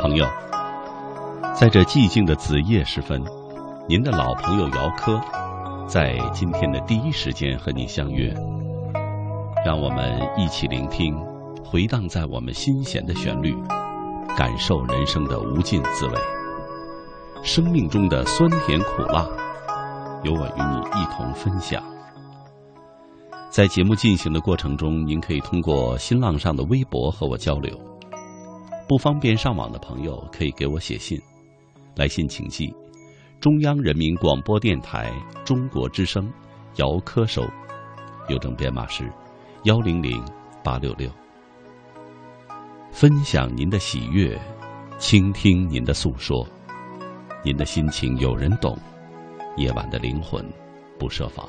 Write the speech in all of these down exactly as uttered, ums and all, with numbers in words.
朋友，在这寂静的子夜时分，您的老朋友姚科在今天的第一时间和你相约，让我们一起聆听回荡在我们心弦的旋律，感受人生的无尽滋味。生命中的酸甜苦辣，由我与你一同分享。在节目进行的过程中，您可以通过新浪上的微博和我交流，不方便上网的朋友可以给我写信，来信请寄中央人民广播电台中国之声姚科收，邮政编码是幺零零八六六。分享您的喜悦，倾听您的诉说，您的心情有人懂，夜晚的灵魂不设防。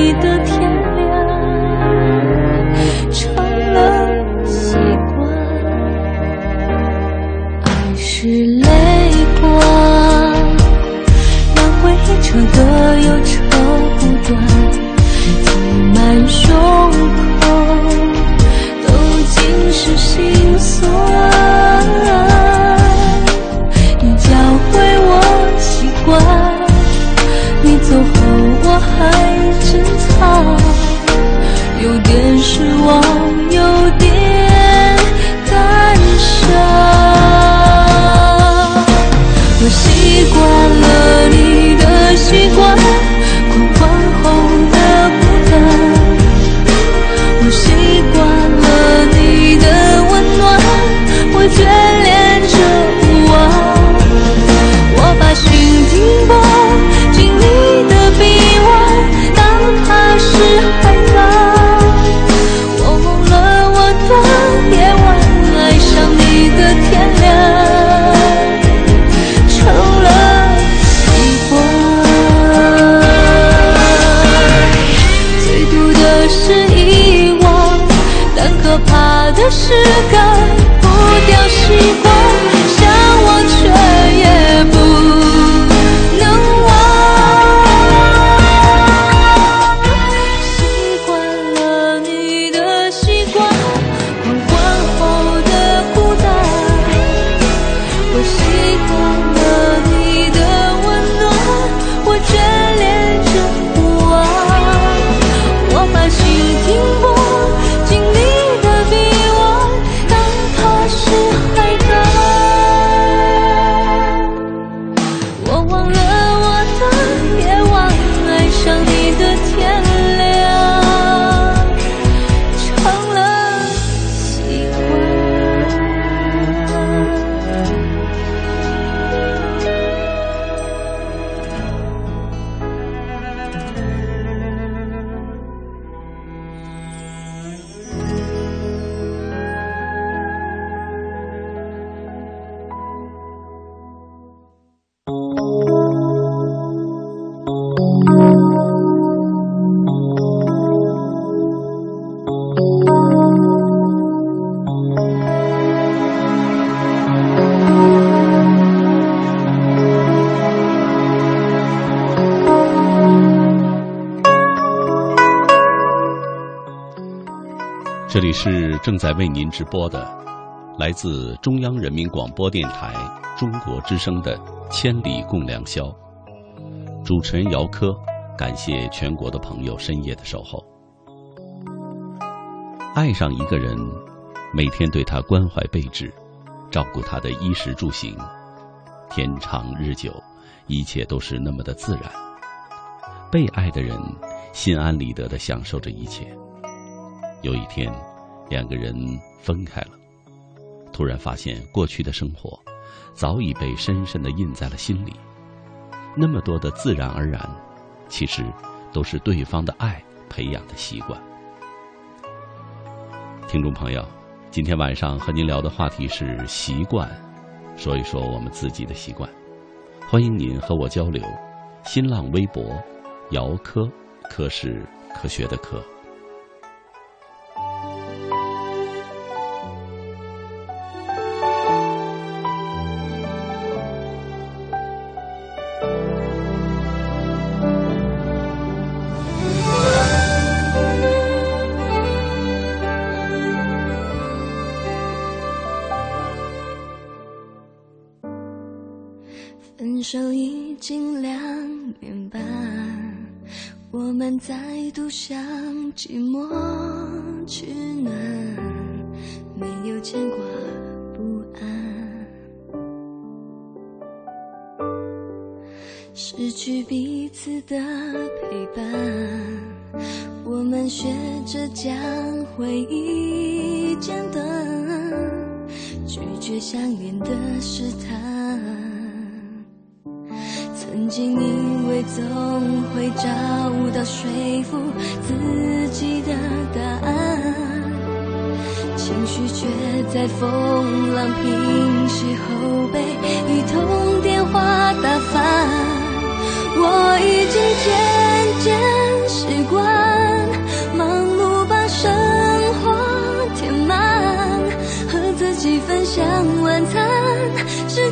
你的天亮，这里是正在为您直播的来自中央人民广播电台中国之声的千里共良宵，主持人姚科，感谢全国的朋友深夜的守候。爱上一个人，每天对他关怀备至，照顾他的衣食住行，天长日久，一切都是那么的自然。被爱的人心安理得地享受着一切。有一天，两个人分开了，突然发现过去的生活早已被深深地印在了心里。那么多的自然而然，其实都是对方的爱培养的习惯。听众朋友，今天晚上和您聊的话题是习惯，说一说我们自己的习惯。欢迎您和我交流。新浪微博姚科，科是科学的科。分享晚餐是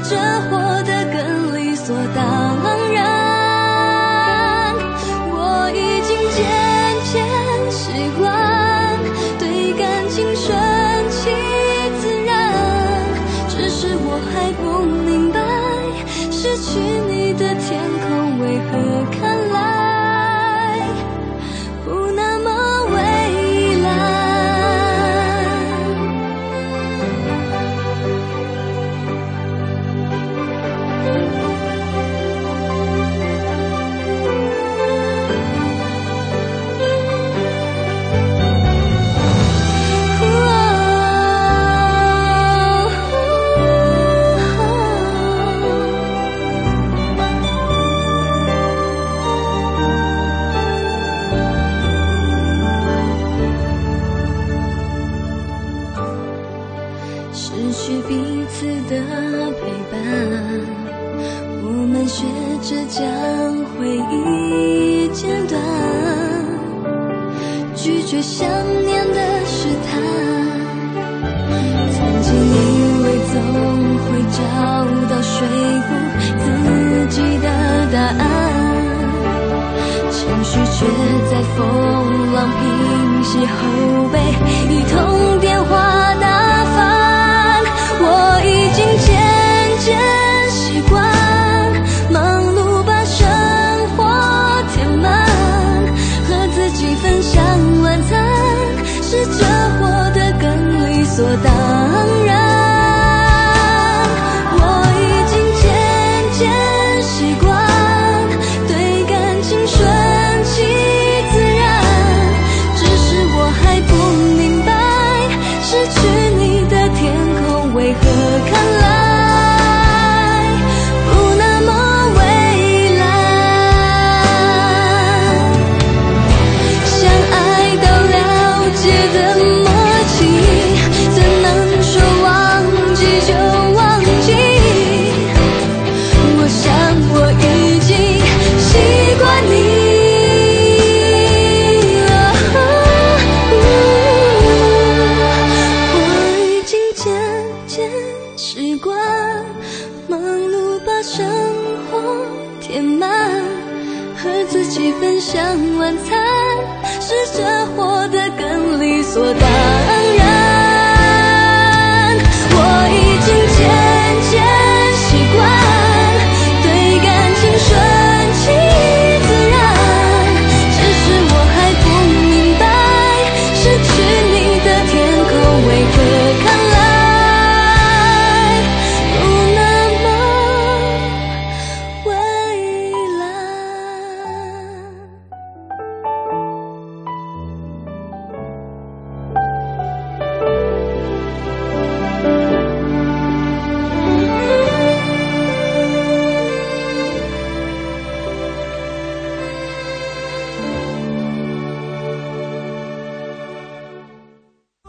这活得更理所当然。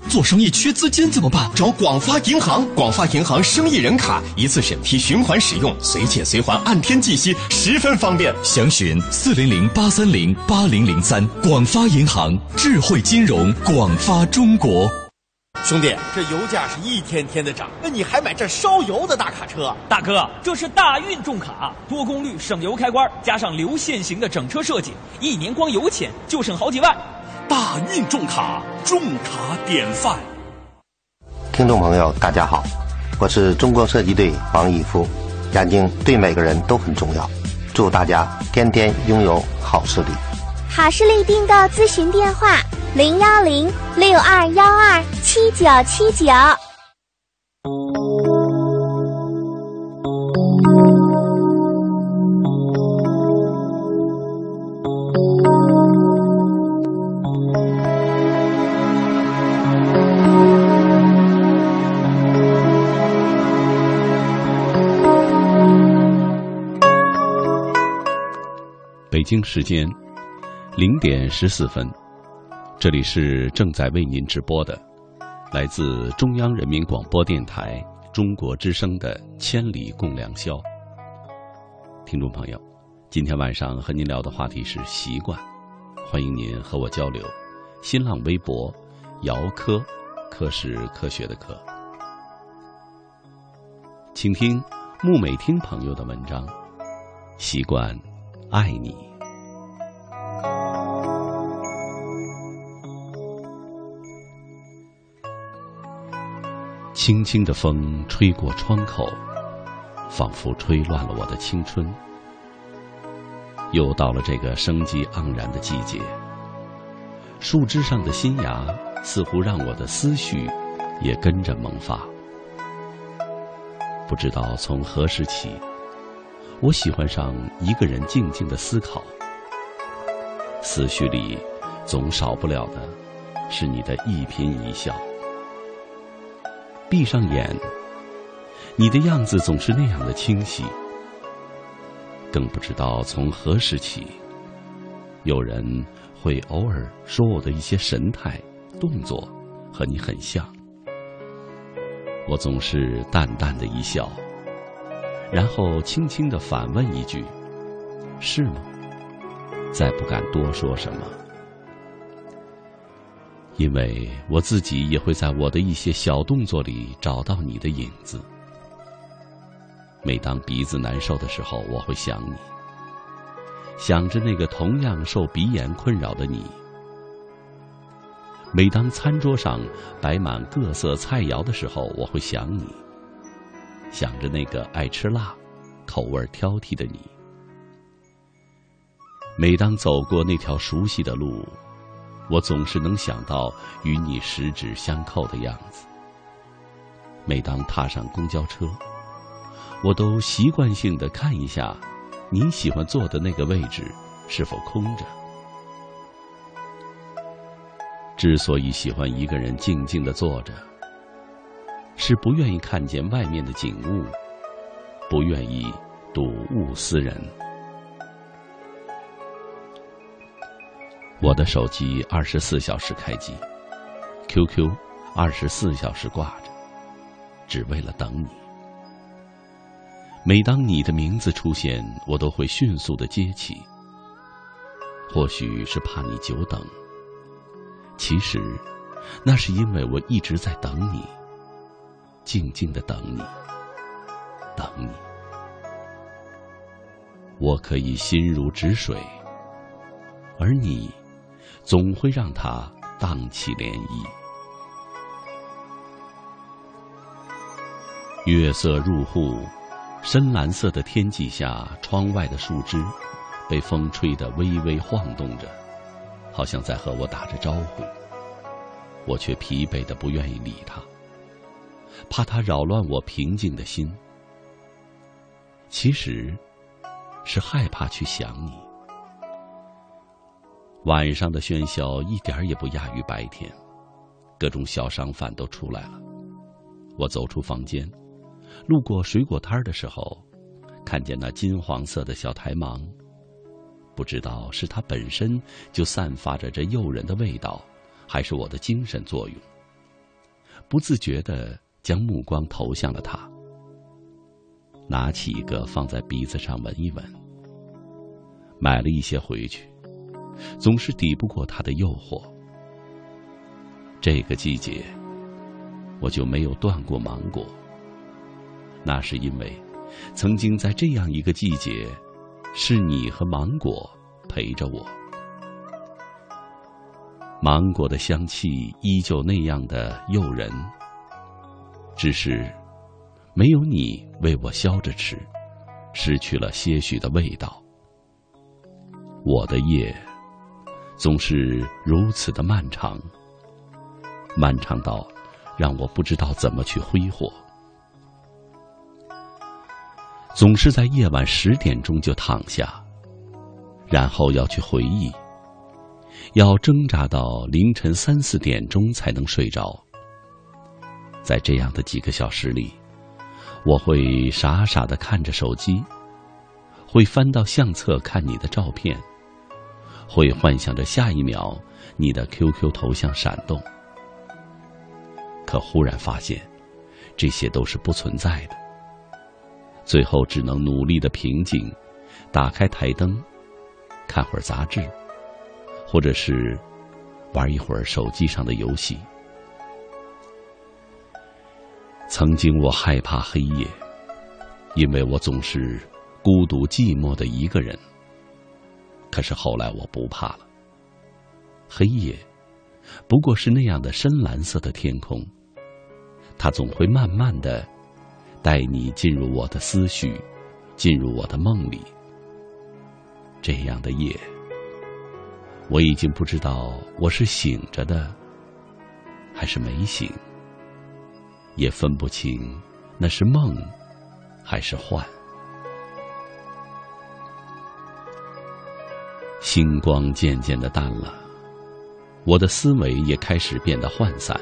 做生意缺资金怎么办？找广发银行，广发银行生意人卡一次审批循环使用，随借随还，按天计息，十分方便。详询四零零八三零八零零三，广发银行，智慧金融，广发中国。兄弟，这油价是一天天的涨，那你还买这烧油的大卡车？大哥，这是大运重卡，多功率省油开关，加上流线型的整车设计，一年光油钱就省好几万。大运重卡，重卡典范。听众朋友，大家好，我是中国射击队王义夫。眼睛对每个人都很重要，祝大家天天拥有好视力。好视力订购咨询电话。零幺零六二幺二七九七九。北京时间零点十四分。这里是正在为您直播的来自中央人民广播电台中国之声的千里共良宵。听众朋友，今天晚上和您聊的话题是习惯，欢迎您和我交流。新浪微博姚科，科是科学的科。请听木美听朋友的文章，习惯爱你。轻轻的风吹过窗口，仿佛吹乱了我的青春。又到了这个生机盎然的季节，树枝上的新芽似乎让我的思绪也跟着萌发。不知道从何时起，我喜欢上一个人静静的思考，思绪里总少不了的是你的一颦一笑。闭上眼，你的样子总是那样的清晰。更不知道从何时起，有人会偶尔说我的一些神态、动作和你很像。我总是淡淡的一笑，然后轻轻的反问一句：“是吗？”再不敢多说什么。因为我自己也会在我的一些小动作里找到你的影子。每当鼻子难受的时候，我会想你，想着那个同样受鼻炎困扰的你。每当餐桌上摆满各色菜肴的时候，我会想你，想着那个爱吃辣、口味挑剔的你。每当走过那条熟悉的路，我总是能想到与你十指相扣的样子。每当踏上公交车，我都习惯性的看一下你喜欢坐的那个位置是否空着。之所以喜欢一个人静静的坐着，是不愿意看见外面的景物，不愿意睹物思人。我的手机二十四小时开机 ，Q Q 二十四小时挂着，只为了等你。每当你的名字出现，我都会迅速的接起。或许是怕你久等，其实那是因为我一直在等你，静静的等你，等你。我可以心如止水，而你总会让它荡起涟漪。月色入户，深蓝色的天际下，窗外的树枝被风吹得微微晃动着，好像在和我打着招呼。我却疲惫的不愿意理它，怕它扰乱我平静的心。其实是害怕去想你。晚上的喧嚣一点也不亚于白天，各种小商贩都出来了。我走出房间，路过水果摊的时候，看见那金黄色的小台芒，不知道是它本身就散发着这诱人的味道，还是我的精神作用，不自觉地将目光投向了他，拿起一个放在鼻子上闻一闻，买了一些回去，总是抵不过他的诱惑。这个季节我就没有断过芒果，那是因为曾经在这样一个季节，是你和芒果陪着我。芒果的香气依旧那样的诱人，只是没有你为我削着吃，失去了些许的味道。我的夜总是如此的漫长，漫长到让我不知道怎么去挥霍。总是在夜晚十点钟就躺下，然后要去回忆，要挣扎到凌晨三四点钟才能睡着。在这样的几个小时里，我会傻傻地看着手机，会翻到相册看你的照片，会幻想着下一秒你的 Q Q 头像闪动。可忽然发现，这些都是不存在的。最后只能努力地平静，打开台灯，看会儿杂志，或者是玩一会儿手机上的游戏。曾经我害怕黑夜，因为我总是孤独寂寞的一个人。可是后来我不怕了，黑夜不过是那样的深蓝色的天空，它总会慢慢地带你进入我的思绪，进入我的梦里。这样的夜，我已经不知道我是醒着的还是没醒，也分不清那是梦还是幻。星光渐渐地淡了，我的思维也开始变得涣散，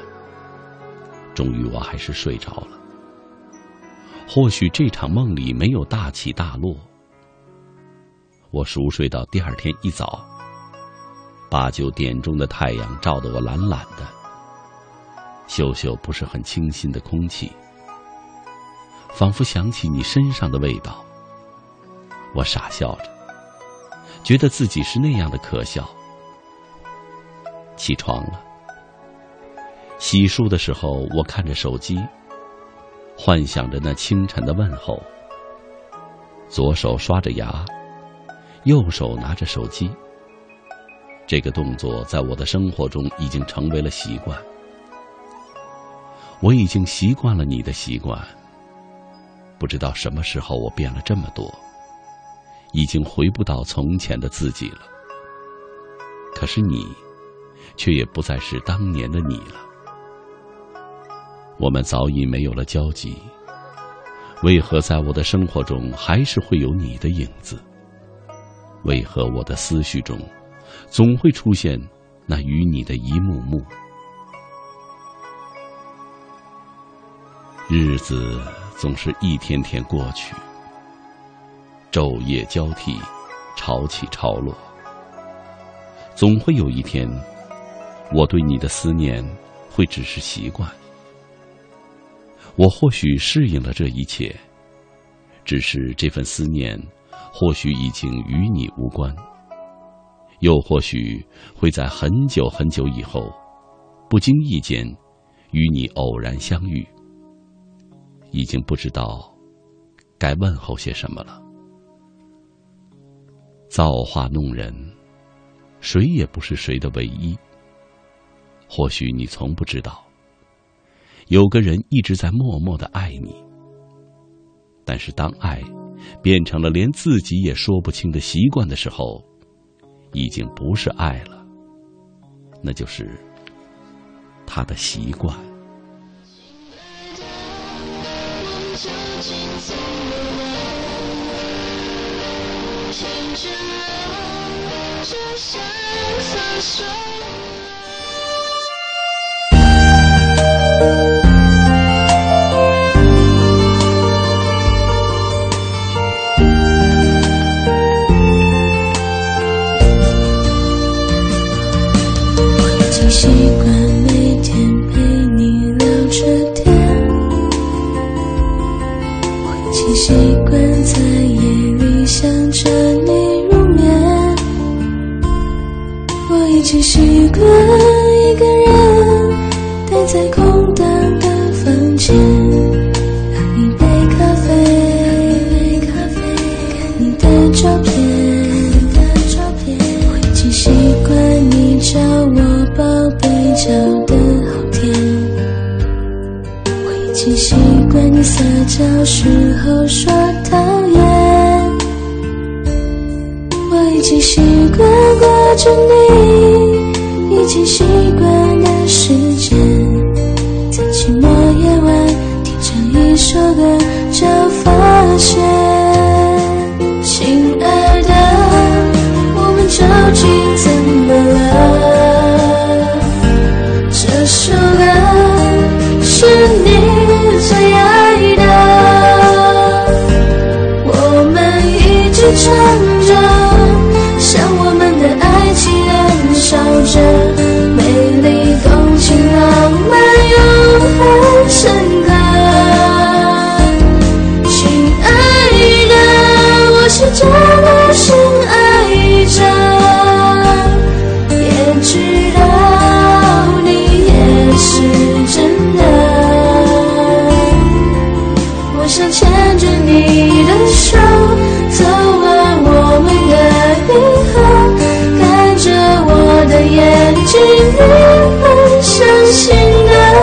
终于我还是睡着了。或许这场梦里没有大起大落，我熟睡到第二天一早，八九点钟的太阳照得我懒懒的，嗅嗅不是很清新的空气，仿佛想起你身上的味道。我傻笑着，觉得自己是那样的可笑。起床了，洗漱的时候我看着手机，幻想着那清晨的问候，左手刷着牙，右手拿着手机。这个动作在我的生活中已经成为了习惯，我已经习惯了你的习惯。不知道什么时候我变了这么多，已经回不到从前的自己了。可是你却也不再是当年的你了，我们早已没有了交集。为何在我的生活中还是会有你的影子？为何我的思绪中总会出现那与你的一幕幕？日子总是一天天过去，昼夜交替，潮起潮落。总会有一天，我对你的思念会只是习惯。我或许适应了这一切，只是这份思念或许已经与你无关，又或许会在很久很久以后，不经意间与你偶然相遇。已经不知道该问候些什么了。造化弄人，谁也不是谁的唯一。或许你从不知道，有个人一直在默默地爱你，但是当爱变成了连自己也说不清的习惯的时候，已经不是爱了，那就是他的习惯。习惯每天陪你聊着习惯在夜里想着你入眠，我已经习惯一个人待在空荡的房间，喝一杯咖啡，看你的照片，我已经习惯你叫我宝贝叫得好甜，我已经习惯你撒娇时候说讨厌，我已经习惯挂着你，已经习惯的时间，在寂寞夜晚听着一首歌就发现，亲爱的，我们究竟怎么了？这首歌是你最爱的，我们一直唱着，像我们的爱情燃烧着，美丽动情浪漫永恒深刻。亲爱的，我是真的深爱着，也知道你也是真的，我想牵着你的手走完我们的以后，看着我的眼睛，你会相信的。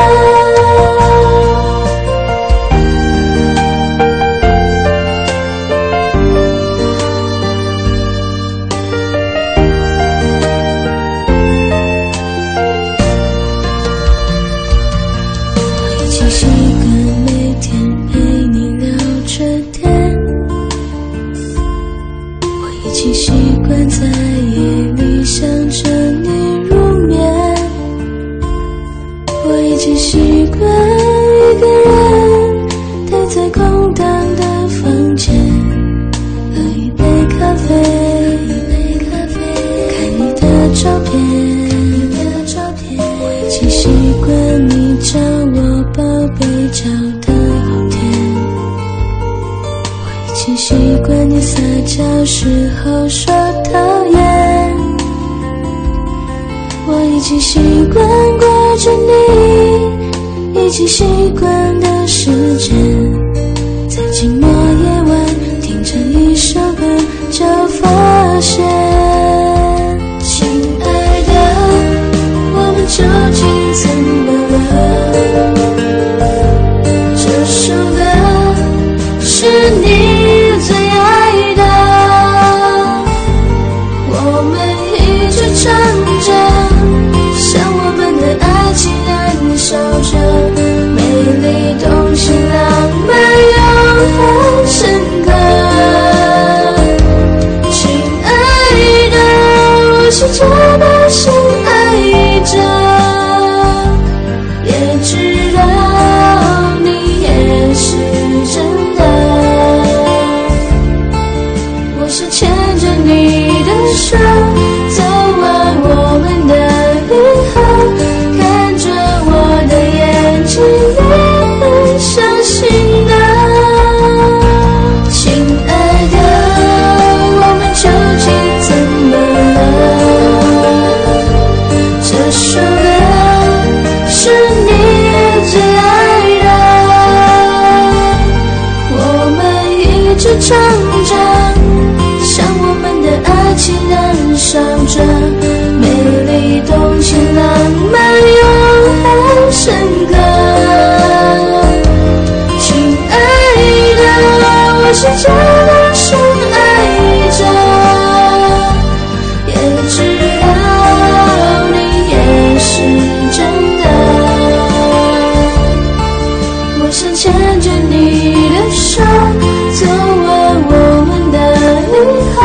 我已经习惯每天陪你聊着天，我已经习惯在夜里想着你入眠，我已经习惯一个人待在空荡的房间，喝一杯咖啡，看你的照片，我已经习惯你叫我宝贝叫得好甜，我已经习惯你撒娇时候说讨厌，我已经习惯挂着你，已经习惯的时间，在寂寞夜晚听着一首歌就发现，亲爱的，我们究竟怎么了？这首歌是你最爱的，我们一直唱着，像我们的爱情燃烧着，美丽动情浪漫永恒深刻。亲爱的，我是真的深爱着，也知道你也是真的，我是牵着你的手走完我们的以后，看着我的眼睛，你会相信的。亲爱的，我们究竟怎么了？这首歌是你最爱的，我们一直唱着，像我们的爱情燃烧着，美丽动情浪漫永恒深刻。亲爱的，我是真的深爱着，也知道你也是真的，我想牵着你的手走完我们的以后，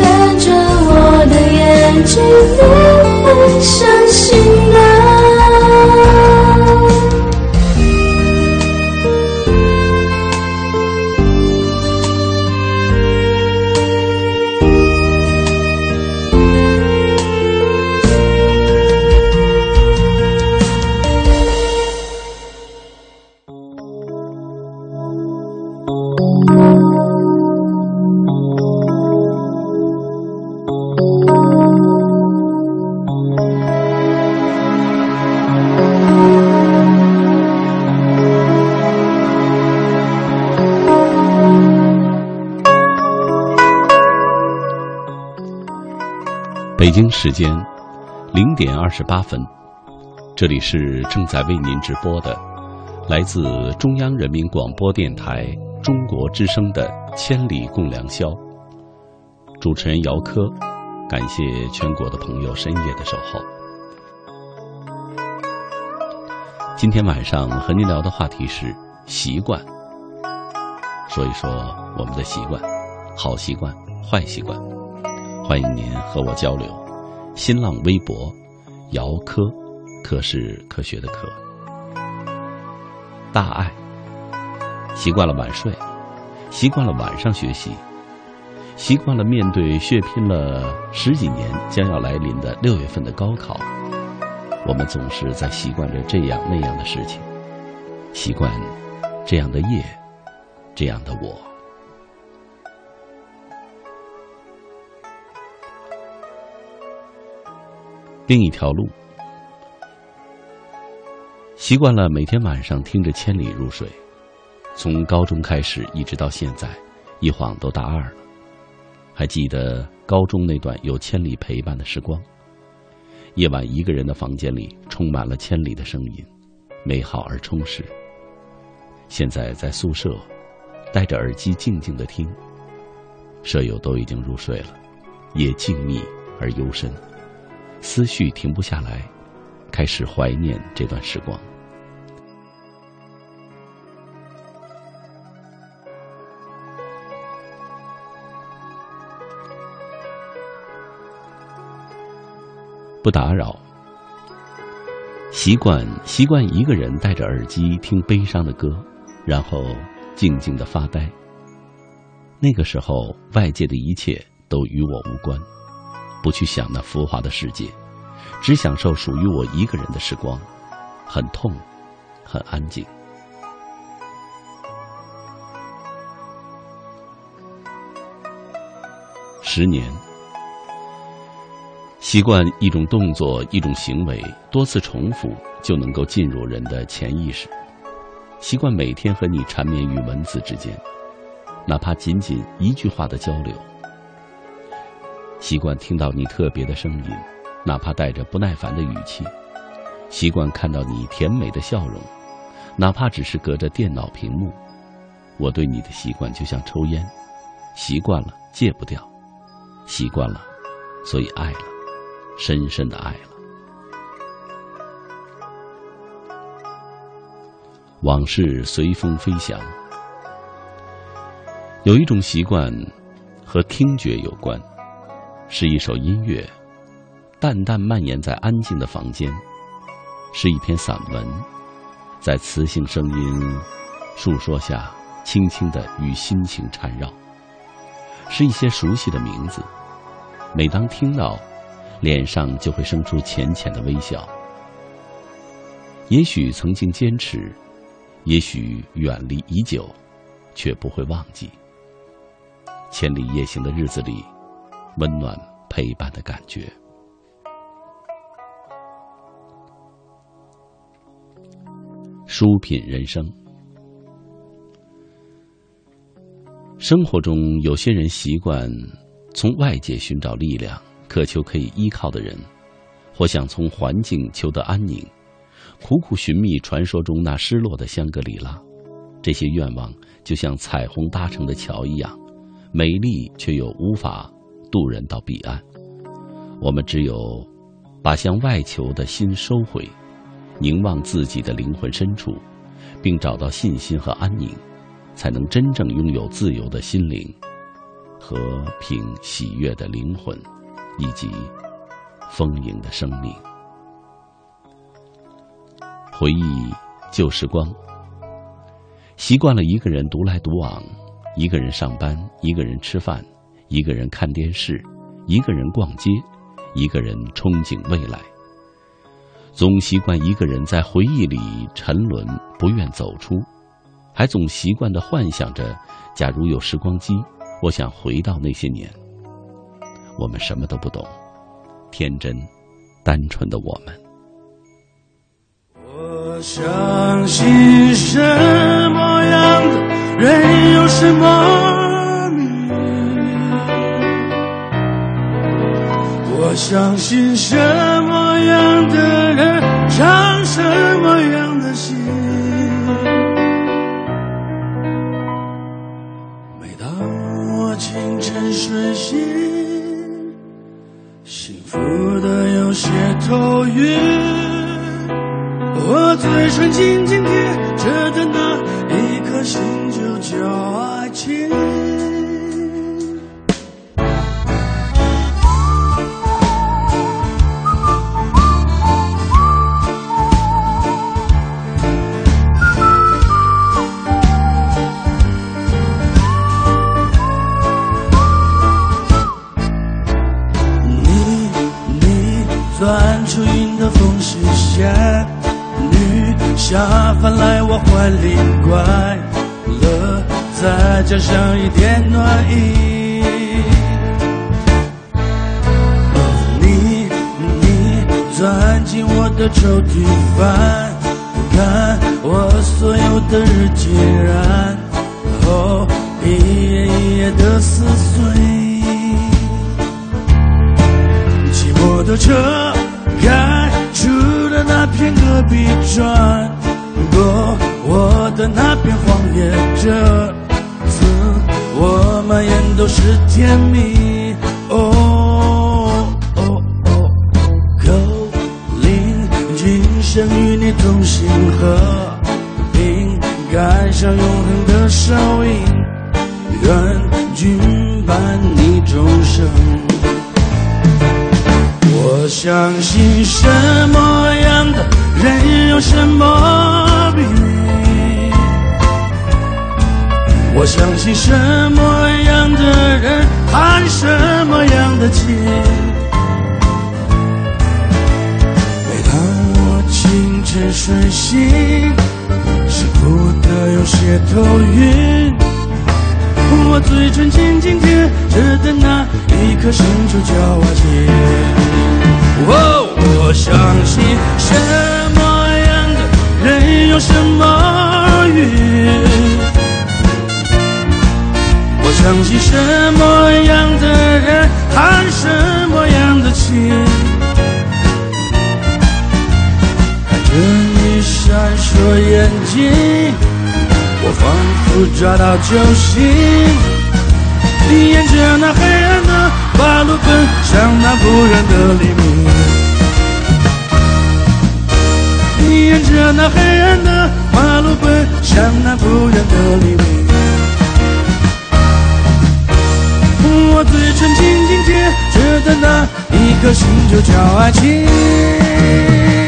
看着我的眼睛，你会相信的。北京时间零点二十八分，这里是正在为您直播的来自中央人民广播电台中国之声的《千里共良宵》，主持人姚科，感谢全国的朋友深夜的守候。今天晚上和您聊的话题是习惯，所以说我们的习惯，好习惯、坏习惯，欢迎您和我交流。新浪微博姚科，科是科学的科。大爱习惯了晚睡，习惯了晚上学习，习惯了面对血拼了十几年将要来临的六月份的高考，我们总是在习惯着这样那样的事情，习惯这样的夜，这样的我。另一条路，习惯了每天晚上听着《千里》入睡，从高中开始一直到现在，一晃都大二了。还记得高中那段有《千里》陪伴的时光，夜晚一个人的房间里充满了《千里》的声音，美好而充实。现在在宿舍，戴着耳机静静的听，舍友都已经入睡了，夜静谧而幽深，思绪停不下来，开始怀念这段时光。不打扰，习惯习惯一个人戴着耳机听悲伤的歌，然后静静的发呆。那个时候外界的一切都与我无关，不去想那浮华的世界，只享受属于我一个人的时光，很痛，很安静。十年习惯一种动作，一种行为，多次重复就能够进入人的潜意识。习惯每天和你缠绵于文字之间，哪怕仅仅一句话的交流。习惯听到你特别的声音，哪怕带着不耐烦的语气。习惯看到你甜美的笑容，哪怕只是隔着电脑屏幕。我对你的习惯就像抽烟，习惯了戒不掉，习惯了所以爱了，深深的爱了。往事随风飞翔。有一种习惯和听觉有关，是一首音乐淡淡蔓延在安静的房间，是一篇散文在磁性声音述说下轻轻的与心情缠绕，是一些熟悉的名字，每当听到脸上就会生出浅浅的微笑。也许曾经坚持，也许远离已久，却不会忘记。千里夜行的日子里，温暖陪伴的感觉。书品人生。生活中有些人习惯从外界寻找力量，渴求可以依靠的人，或想从环境求得安宁，苦苦寻觅传说中那失落的香格里拉。这些愿望就像彩虹搭成的桥一样，美丽却又无法渡人到彼岸。我们只有把向外求的心收回，凝望自己的灵魂深处，并找到信心和安宁，才能真正拥有自由的心灵，和平喜悦的灵魂，以及丰盈的生命。回忆旧时光，习惯了一个人独来独往，一个人上班，一个人吃饭，一个人看电视，一个人逛街，一个人憧憬未来，总习惯一个人在回忆里沉沦，不愿走出，还总习惯地幻想着，假如有时光机，我想回到那些年。我们什么都不懂，天真，但单纯的我们。我相信什么样的人有什么命，我相信什么样的人唱什么样的戏。每当我清晨睡醒，幸福的有些头晕，我嘴唇紧紧贴着的那一颗心就叫爱情。你你钻出云的缝隙下，下凡来我怀里快乐，再加上一点暖意。你你钻进我的抽屉，翻看我所有的日记，然后一页一页的撕碎。骑摩托车开出了那片戈壁川，过我的那片荒野，这次我满眼都是甜蜜。哦哦哦，口令今生与你同行，和平盖上永恒的手印，愿君伴你终生。我相信什么样的人有什么命，我相信什么样的人喊什么样的情。每当我清晨睡醒，是不得有些头晕，我嘴唇紧紧贴着的那一颗心就叫我情。哦，我相信什人有什么运，我相信什么样的人喊什么样的情。看着你闪烁眼睛，我仿佛抓到救星，沿着那黑暗的八路奔向那不远的黎明，沿着那黑暗的马路奔向那不远的黎明，我嘴唇紧紧贴着的那一颗心就叫爱情。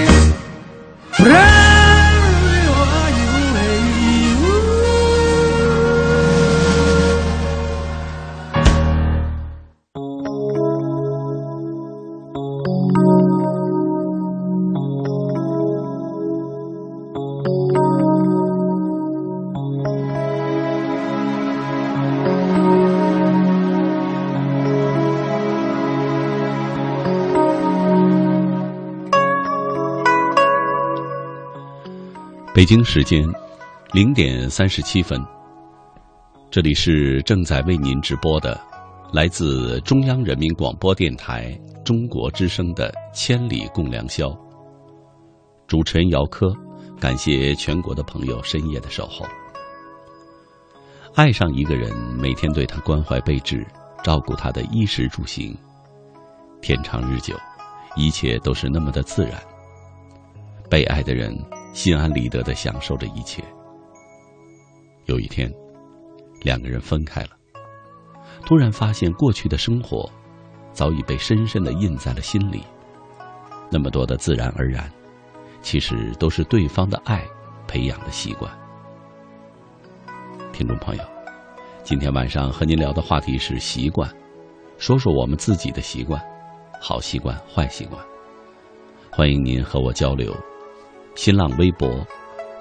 北京时间零点三十七分，这里是正在为您直播的来自中央人民广播电台中国之声的千里共良宵，主持人姚科，感谢全国的朋友深夜的守候。爱上一个人，每天对他关怀备至，照顾他的衣食住行，天长日久，一切都是那么的自然，被爱的人心安理得地享受着一切。有一天，两个人分开了，突然发现过去的生活早已被深深地印在了心里，那么多的自然而然，其实都是对方的爱培养的习惯。听众朋友，今天晚上和您聊的话题是习惯，说说我们自己的习惯，好习惯、坏习惯，欢迎您和我交流。新浪微博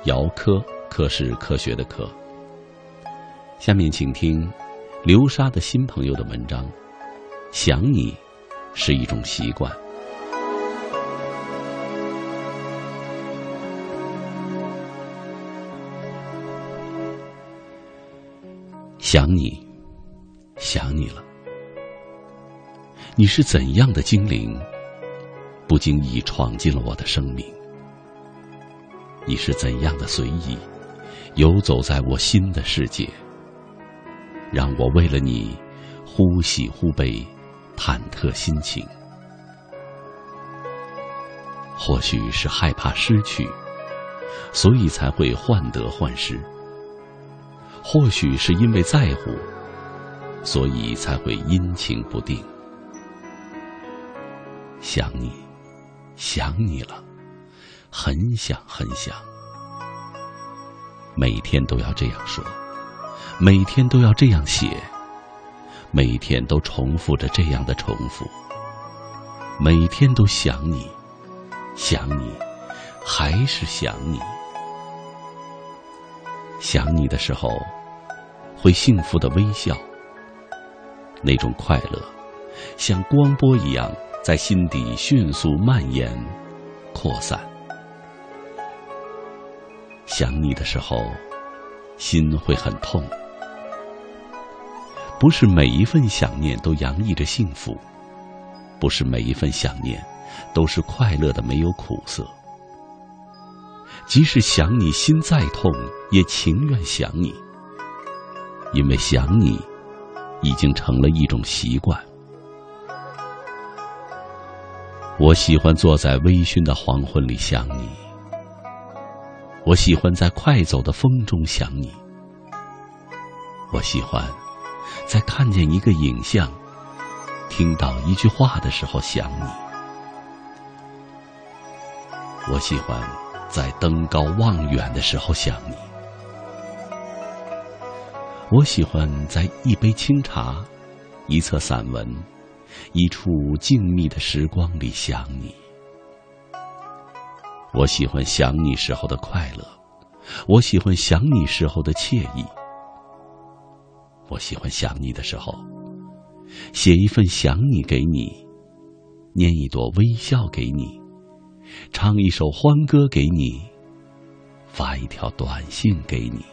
姚科，科是科学的科。下面请听流沙的新朋友的文章，想你是一种习惯。想你，想你了。你是怎样的精灵，不经意闯进了我的生命？你是怎样的随意，游走在我新的世界，让我为了你忽喜忽悲，忐忑心情。或许是害怕失去，所以才会患得患失；或许是因为在乎，所以才会阴晴不定。想你，想你了，很想很想。每天都要这样说，每天都要这样写，每天都重复着这样的重复。每天都想你，想你，还是想你。想你的时候，会幸福的微笑，那种快乐，像光波一样在心底迅速蔓延扩散。想你的时候，心会很痛。不是每一份想念都洋溢着幸福，不是每一份想念都是快乐的没有苦涩。即使想你心再痛，也情愿想你，因为想你已经成了一种习惯。我喜欢坐在微醺的黄昏里想你，我喜欢在快走的风中想你，我喜欢在看见一个影像，听到一句话的时候想你，我喜欢在登高望远的时候想你，我喜欢在一杯清茶，一册散文，一处静谧的时光里想你。我喜欢想你时候的快乐，我喜欢想你时候的惬意，我喜欢想你的时候写一份想你给你，拈一朵微笑给你，唱一首欢歌给你，发一条短信给你。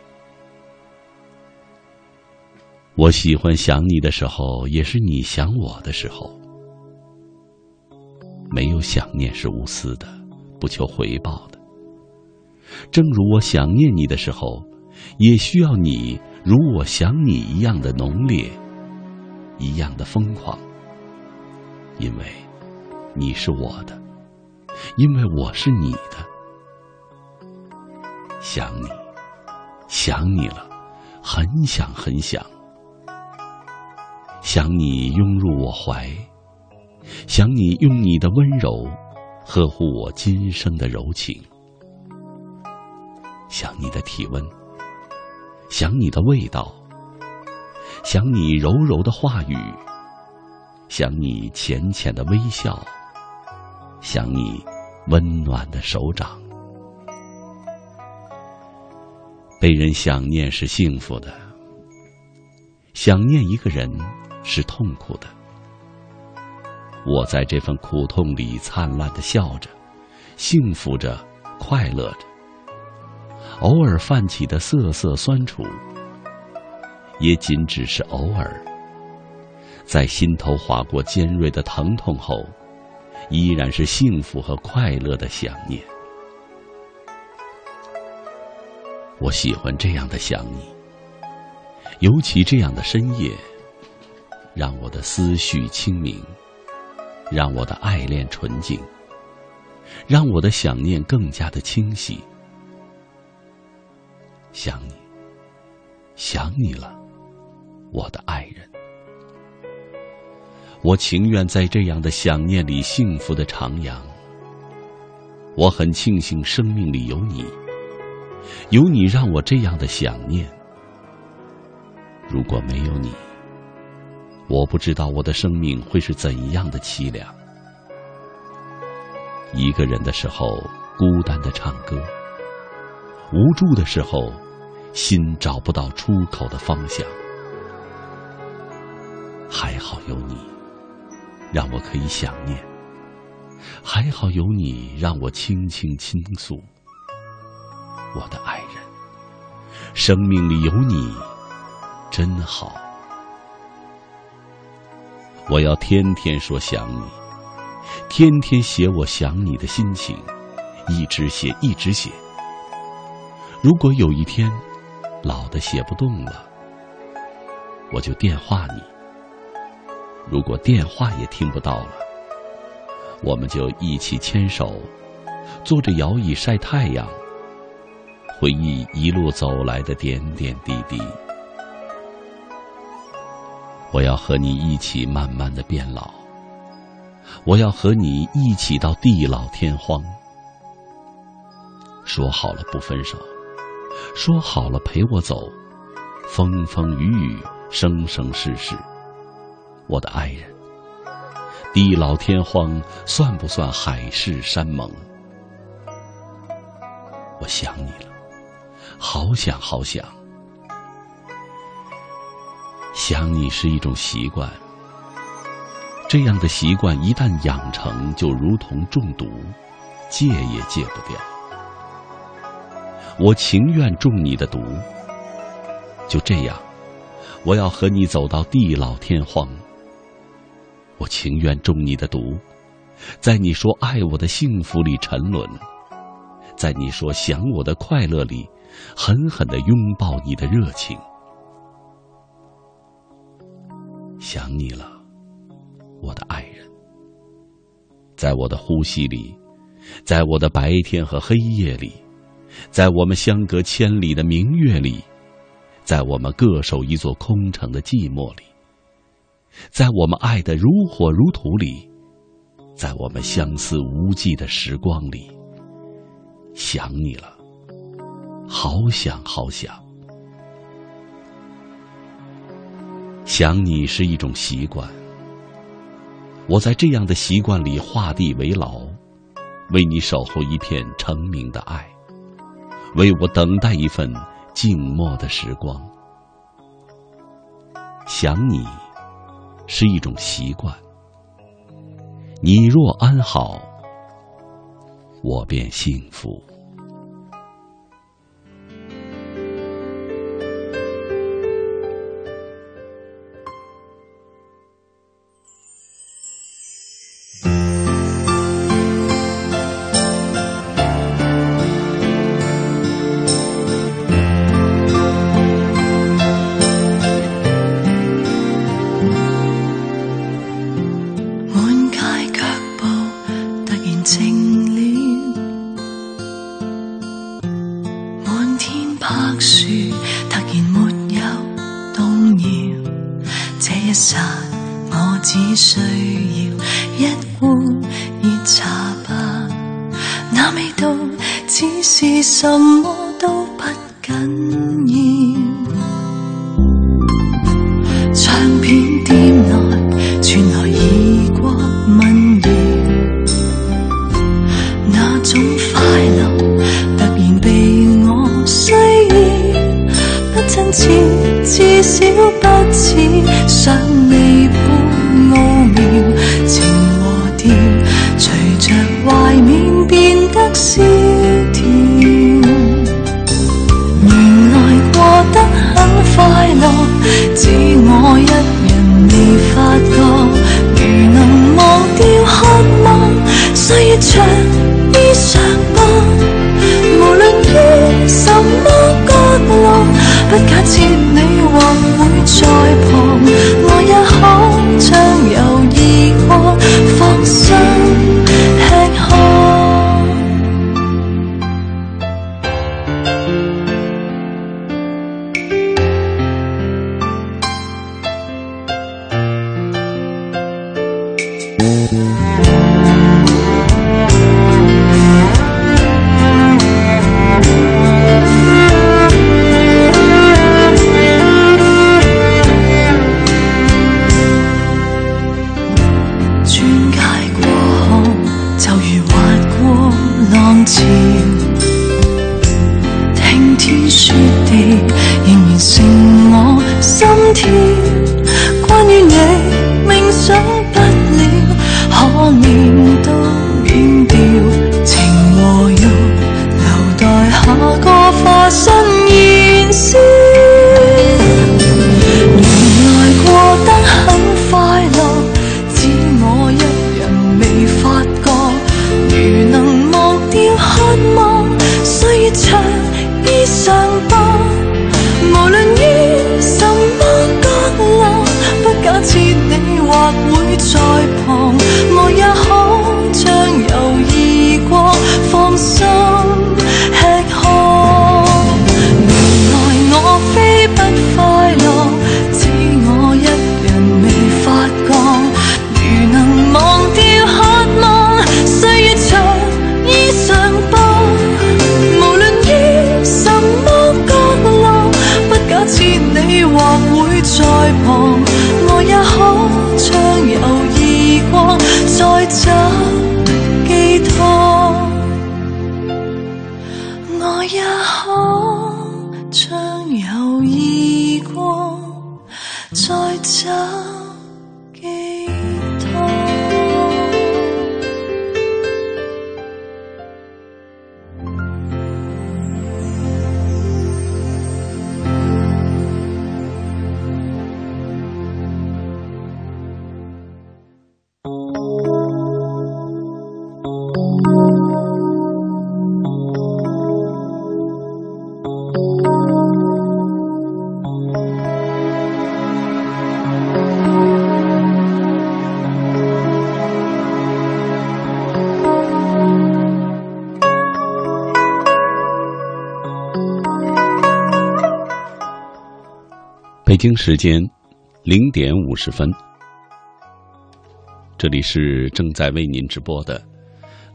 我喜欢想你的时候，也是你想我的时候。没有想念是无私的，不求回报的。正如我想念你的时候，也需要你如我想你一样的浓烈，一样的疯狂。因为你是我的，因为我是你的。想你，想你了，很想很想。想你拥入我怀，想你用你的温柔呵护我今生的柔情。想你的体温，想你的味道，想你柔柔的话语，想你浅浅的微笑，想你温暖的手掌。被人想念是幸福的，想念一个人是痛苦的。我在这份苦痛里灿烂地笑着，幸福着，快乐着。偶尔泛起的涩涩酸楚，也仅只是偶尔。在心头划过尖锐的疼痛后，依然是幸福和快乐的想念。我喜欢这样的想你，尤其这样的深夜，让我的思绪清明，让我的爱恋纯净，让我的想念更加的清晰。想你，想你了，我的爱人。我情愿在这样的想念里幸福的徜徉。我很庆幸生命里有你，有你让我这样的想念。如果没有你，我不知道我的生命会是怎样的凄凉。一个人的时候，孤单的唱歌；无助的时候，心找不到出口的方向。还好有你，让我可以想念；还好有你，让我轻轻倾诉。我的爱人，生命里有你，真好。我要天天说想你，天天写我想你的心情，一直写一直写。如果有一天老的写不动了，我就电话你。如果电话也听不到了，我们就一起牵手，坐着摇椅晒太阳，回忆一路走来的点点滴滴。我要和你一起慢慢的变老，我要和你一起到地老天荒。说好了不分手，说好了陪我走，风风雨雨，生生世世，我的爱人。地老天荒算不算海誓山盟？我想你了，好想好想。想你是一种习惯，这样的习惯一旦养成，就如同中毒，戒也戒不掉。我情愿中你的毒，就这样，我要和你走到地老天荒。我情愿中你的毒，在你说爱我的幸福里沉沦，在你说想我的快乐里狠狠地拥抱你的热情。想你了，我的爱人。在我的呼吸里，在我的白天和黑夜里，在我们相隔千里的明月里，在我们各守一座空城的寂寞里，在我们爱得如火如荼里，在我们相思无际的时光里。想你了，好想好想。想你是一种习惯，我在这样的习惯里画地为牢，为你守候一片澄明的爱，为我等待一份静默的时光。想你是一种习惯，你若安好，我便幸福。下個化身燃燒。北京时间零点五十分，这里是正在为您直播的，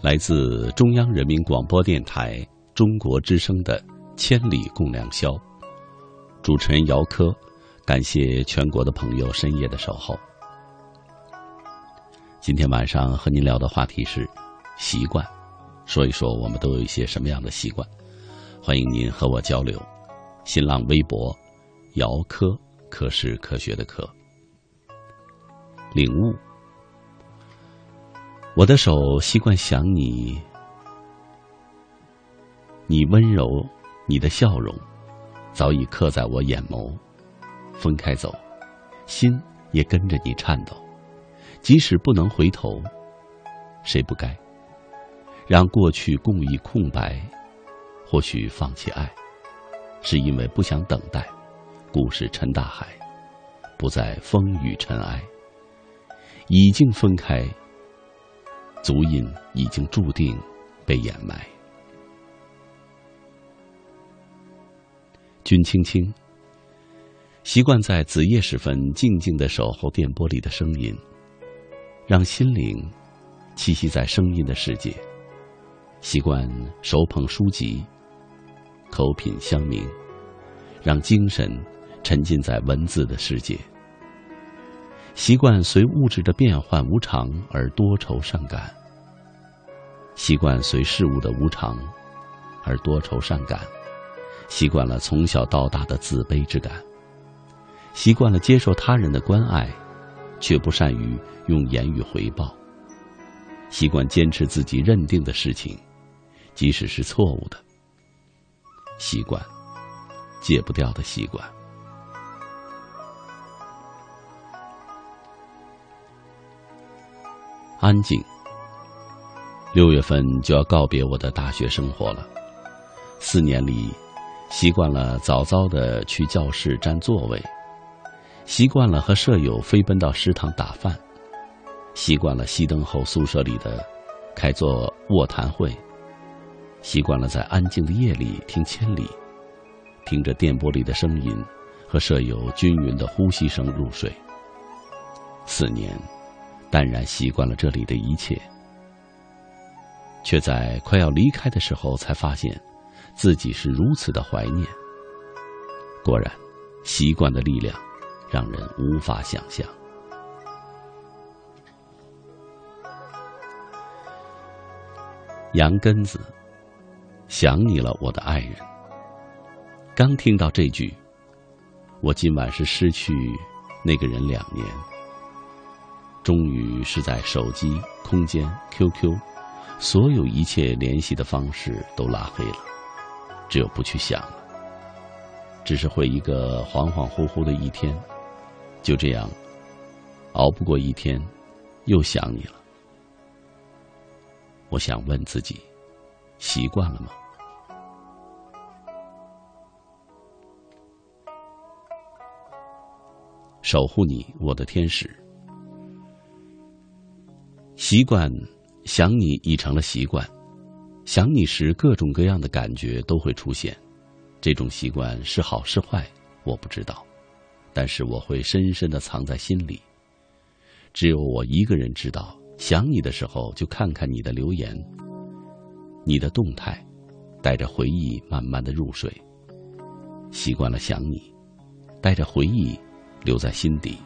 来自中央人民广播电台中国之声的《千里共良宵》，主持人姚科，感谢全国的朋友深夜的守候。今天晚上和您聊的话题是习惯，说一说我们都有一些什么样的习惯，欢迎您和我交流。新浪微博姚科，科是科学的科。领悟，我的手习惯想你，你温柔，你的笑容早已刻在我眼眸。分开走，心也跟着你颤抖，即使不能回头，谁不该让过去共一空白？或许放弃爱，是因为不想等待。故事沉大海，不再风雨尘埃。已经分开，足印已经注定被掩埋。君青青，习惯在子夜时分静静的守候电波里的声音，让心灵栖息在声音的世界。习惯手捧书籍，口品香茗，让精神沉浸在文字的世界。习惯随物质的变幻无常而多愁善感，习惯随事物的无常而多愁善感，习惯了从小到大的自卑之感，习惯了接受他人的关爱，却不善于用言语回报。习惯坚持自己认定的事情，即使是错误的。习惯，戒不掉的习惯。安静，六月份就要告别我的大学生活了。四年里，习惯了早早的去教室占座位，习惯了和舍友飞奔到食堂打饭，习惯了熄灯后宿舍里的开座卧谈会，习惯了在安静的夜里听千里，听着电波里的声音和舍友均匀的呼吸声入睡。四年，淡然习惯了这里的一切，却在快要离开的时候才发现自己是如此的怀念。果然，习惯的力量让人无法想象。杨根子，想你了，我的爱人。刚听到这句，我今晚是失去那个人两年。终于是在手机、空间、Q Q， 所有一切联系的方式都拉黑了，只有不去想了，只是会一个恍恍惚惚的一天。就这样熬不过一天，又想你了。我想问自己，习惯了吗？守护你，我的天使。习惯想你已成了习惯，想你时各种各样的感觉都会出现。这种习惯是好是坏，我不知道，但是我会深深地藏在心里。只有我一个人知道，想你的时候就看看你的留言，你的动态，带着回忆慢慢的入睡。习惯了想你，带着回忆留在心底。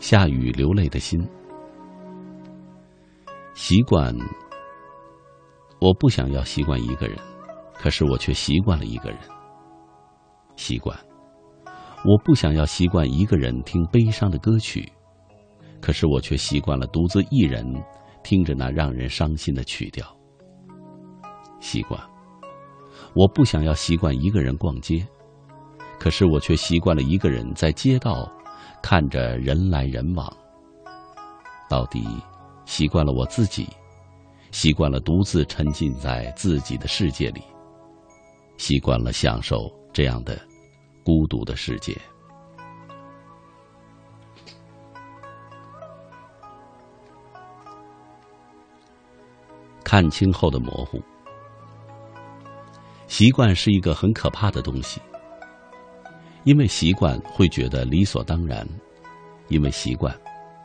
下雨流泪的心，习惯，我不想要习惯一个人，可是我却习惯了一个人。习惯，我不想要习惯一个人听悲伤的歌曲，可是我却习惯了独自一人听着那让人伤心的曲调。习惯，我不想要习惯一个人逛街，可是我却习惯了一个人在街道看着人来人往。到底习惯了我自己，习惯了独自沉浸在自己的世界里，习惯了享受这样的孤独的世界。看清后的模糊，习惯是一个很可怕的东西，因为习惯会觉得理所当然，因为习惯，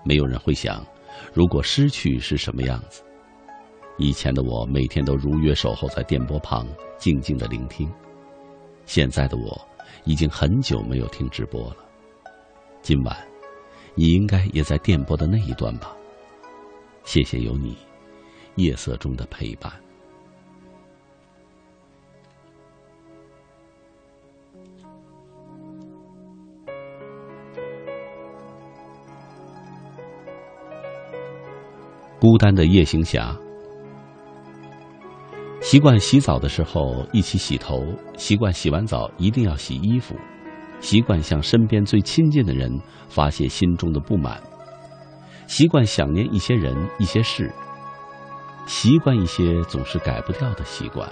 没有人会想，如果失去是什么样子。以前的我每天都如约守候在电波旁，静静地聆听。现在的我已经很久没有听直播了。今晚，你应该也在电波的那一端吧？谢谢有你，夜色中的陪伴。孤单的夜行侠，习惯洗澡的时候一起洗头，习惯洗完澡一定要洗衣服，习惯向身边最亲近的人发泄心中的不满，习惯想念一些人一些事，习惯一些总是改不掉的习惯。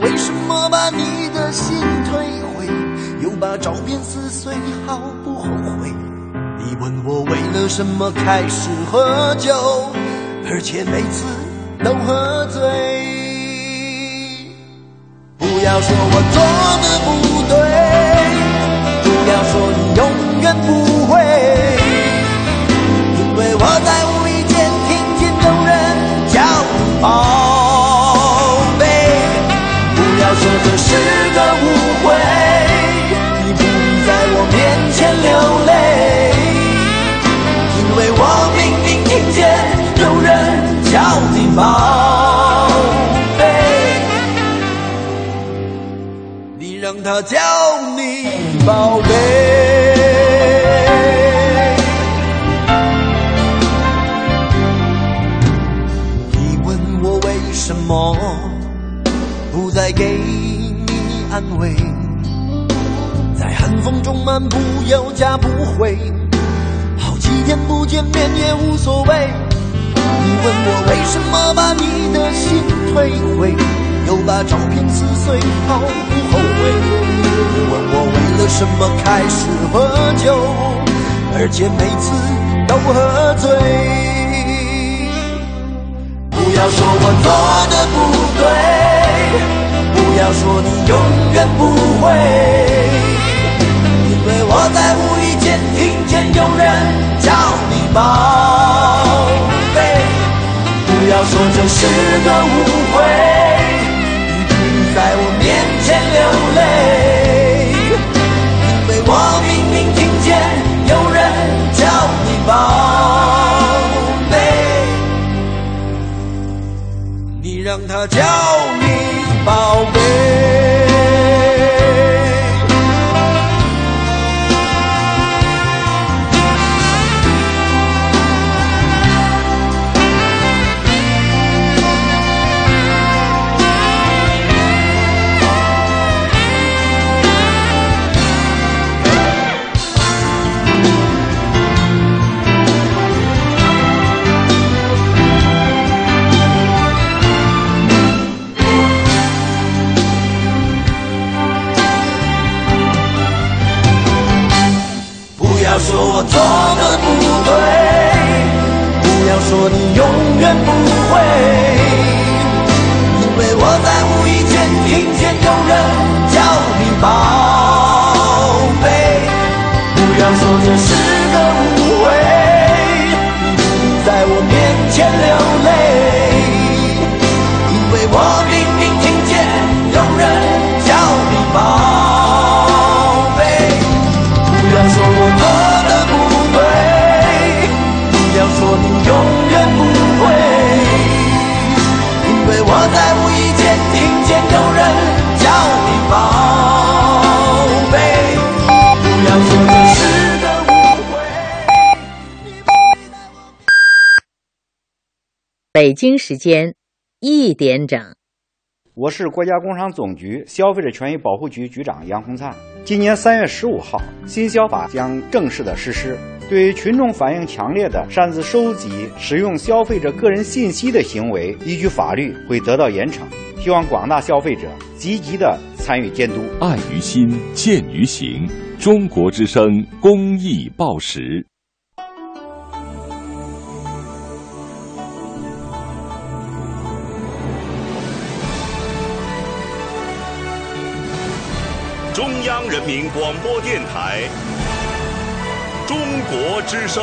为什么开始喝酒，而且每次都喝醉？不要说我做的不对，不要说你永远不会，因为我在无意间听见有人叫你宝贝。不要说这是个误会，你不必在我面前流泪，因为我明明听见有人叫你宝贝，你让他叫你宝贝。你问我为什么不再给你安慰，在寒风中漫步有家不回，几天不见面也无所谓。你问我为什么把你的心退回，又把照片撕碎，好不后悔？你问我为了什么开始喝酒，而且每次都喝醉？不要说我做的不对，不要说你永远不会，因为我在无意间听见有人叫你宝贝，不要说这是个误会，你不在我面前流泪，因为我明明听见有人叫你宝贝，你让他叫你宝贝。不要说我做的不对，不要说你永远不会，因为我在无意间听见有人叫你宝贝，不要说这是个误会，你不在我面前流泪，因为我明明听见有人叫你宝贝，不要说我做说你永远不会，因为我在无意间北京时间一点整。我是国家工商总局消费者权益保护局局长杨洪灿。今年三月十五号，新消法将正式的实施。对于群众反映强烈的擅自收集、使用消费者个人信息的行为，依据法律会得到严惩。希望广大消费者积极的参与监督。爱于心，见于行。中国之声公益报时。中央人民广播电台中国之声，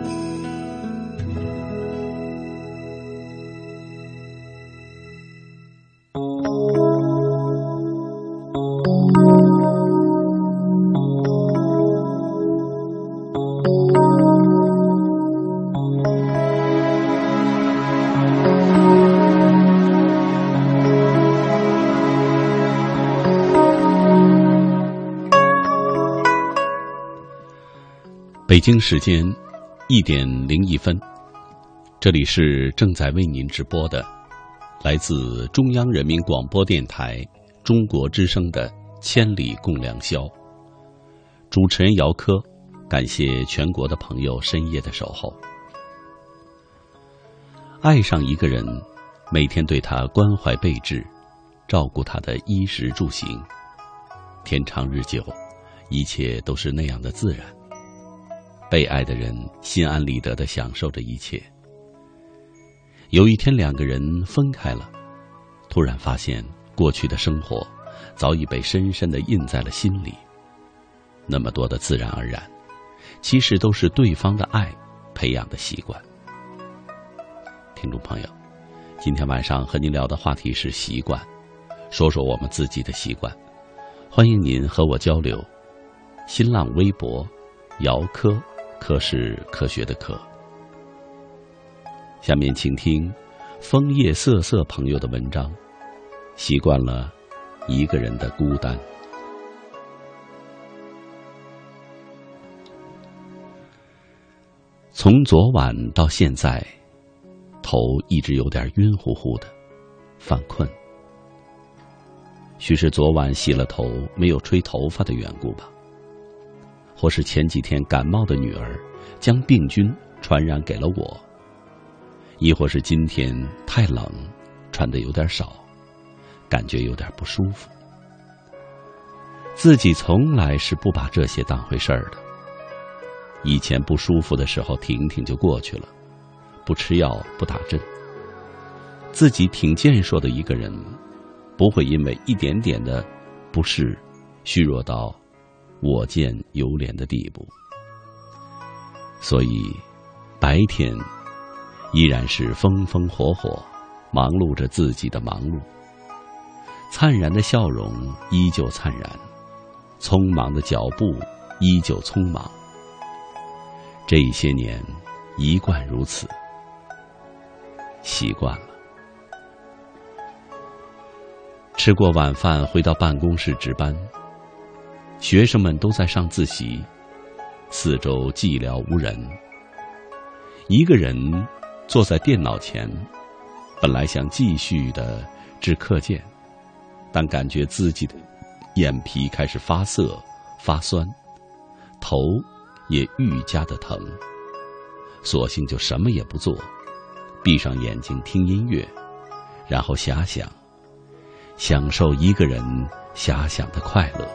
北京时间一点零一分，这里是正在为您直播的来自中央人民广播电台中国之声的千里共良宵，主持人姚科，感谢全国的朋友深夜的守候。爱上一个人，每天对他关怀备至，照顾他的衣食住行，天长日久，一切都是那样的自然。被爱的人心安理得地享受着一切。有一天，两个人分开了，突然发现过去的生活早已被深深地印在了心里。那么多的自然而然，其实都是对方的爱培养的习惯。听众朋友，今天晚上和您聊的话题是习惯，说说我们自己的习惯。欢迎您和我交流。新浪微博姚科，科是科学的科。下面请听枫叶瑟瑟朋友的文章，习惯了一个人的孤单。从昨晚到现在，头一直有点晕乎乎的，犯困。许是昨晚洗了头没有吹头发的缘故吧，或是前几天感冒的女儿将病菌传染给了我，亦或是今天太冷，穿得有点少，感觉有点不舒服。自己从来是不把这些当回事儿的，以前不舒服的时候挺挺就过去了，不吃药不打针。自己挺健硕的一个人，不会因为一点点的不适虚弱到我见犹怜的地步，所以白天依然是风风火火，忙碌着自己的忙碌，灿然的笑容依旧灿然，匆忙的脚步依旧匆忙。这一些年一贯如此，习惯了。吃过晚饭回到办公室值班，学生们都在上自习，四周寂寥无人。一个人坐在电脑前，本来想继续的制课件，但感觉自己的眼皮开始发涩发酸，头也愈加的疼，索性就什么也不做，闭上眼睛听音乐，然后遐想，享受一个人遐想的快乐。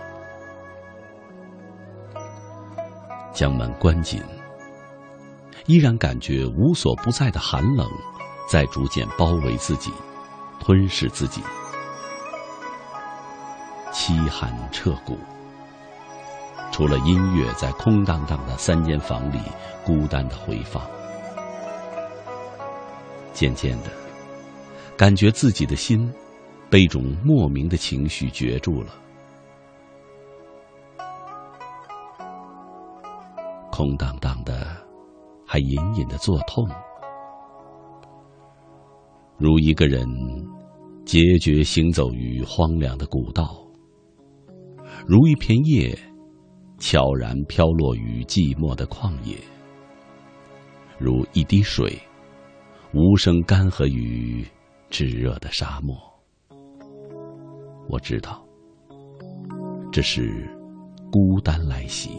将门关紧，依然感觉无所不在的寒冷在逐渐包围自己，吞噬自己，凄寒彻骨。除了音乐在空荡荡的三间房里孤单的回放，渐渐的感觉自己的心被一种莫名的情绪攫住了，空荡荡的，还隐隐的作痛，如一个人孑孓行走于荒凉的古道，如一片叶悄然飘落于寂寞的旷野，如一滴水无声干涸于炙热的沙漠。我知道这是孤单来袭，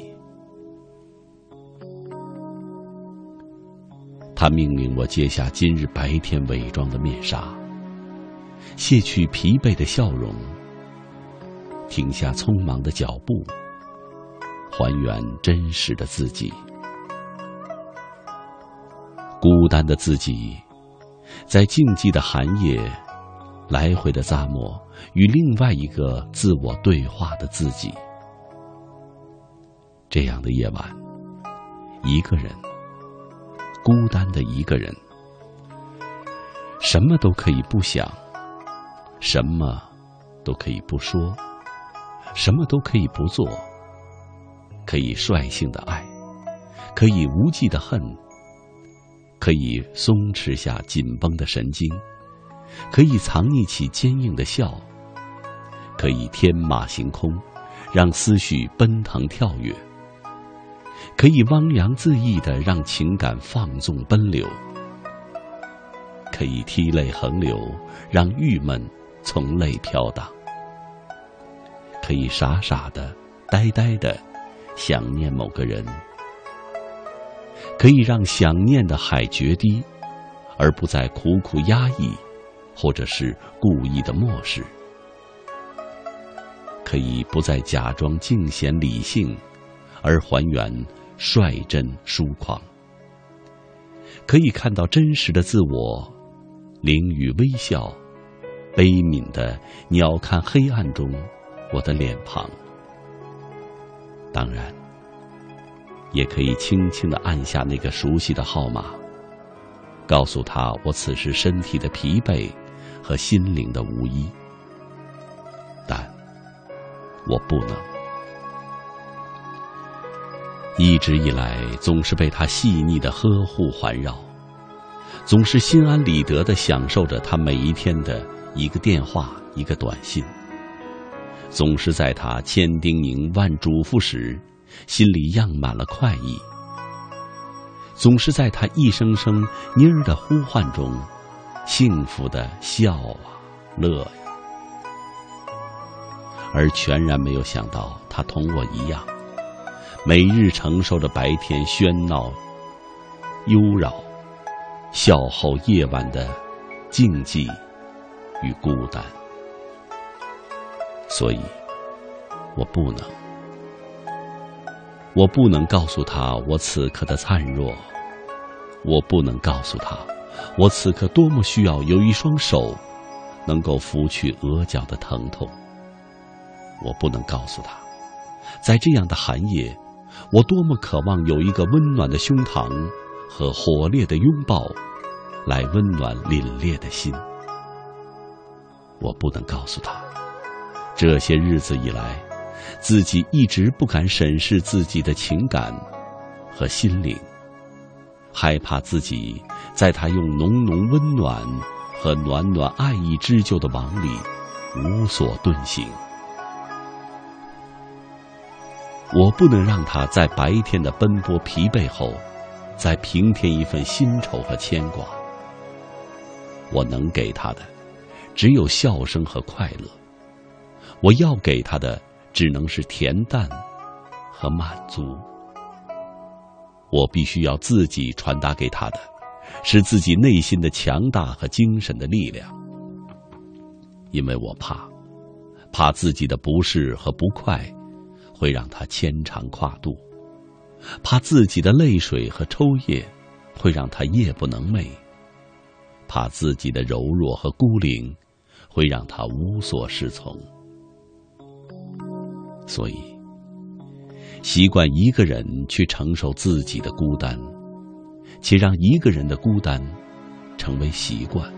他命令我揭下今日白天伪装的面纱，卸去疲惫的笑容，停下匆忙的脚步，还原真实的自己。孤单的自己在静寂的寒夜来回的咂摸与另外一个自我对话的自己。这样的夜晚，一个人，孤单的一个人，什么都可以不想，什么都可以不说，什么都可以不做，可以率性的爱，可以无忌的恨，可以松弛下紧绷的神经，可以藏匿起坚硬的笑，可以天马行空，让思绪奔腾跳跃，可以汪洋恣意地让情感放纵奔流，可以涕泪横流，让郁闷从泪飘荡，可以傻傻的呆呆的想念某个人，可以让想念的海决堤，而不再苦苦压抑或者是故意的漠视，可以不再假装尽显理性而还原率真疏狂，可以看到真实的自我凌于微笑，悲悯地鸟瞰黑暗中我的脸庞。当然也可以轻轻地按下那个熟悉的号码，告诉他我此时身体的疲惫和心灵的无依，但我不能。一直以来总是被他细腻的呵护环绕，总是心安理得地享受着他每一天的一个电话一个短信，总是在他千叮咛万嘱咐时心里漾满了快意，总是在他一声声妮儿的呼唤中幸福的笑啊乐呀、啊、而全然没有想到他同我一样，每日承受着白天喧闹忧扰，笑后夜晚的静寂与孤单。所以我不能我不能告诉他我此刻的灿弱，我不能告诉他我此刻多么需要有一双手能够拂去额角的疼痛，我不能告诉他在这样的寒夜我多么渴望有一个温暖的胸膛和火烈的拥抱来温暖凛冽的心，我不能告诉他这些日子以来自己一直不敢审视自己的情感和心灵，害怕自己在他用浓浓温暖和暖暖爱意织就的网里无所遁形。我不能让他在白天的奔波疲惫后再平添一份新愁和牵挂，我能给他的只有笑声和快乐，我要给他的只能是恬淡和满足，我必须要自己传达给他的是自己内心的强大和精神的力量，因为我怕怕自己的不适和不快会让他牵肠挂肚，怕自己的泪水和抽噎会让他夜不能寐，怕自己的柔弱和孤零会让他无所适从。所以习惯一个人去承受自己的孤单，且让一个人的孤单成为习惯，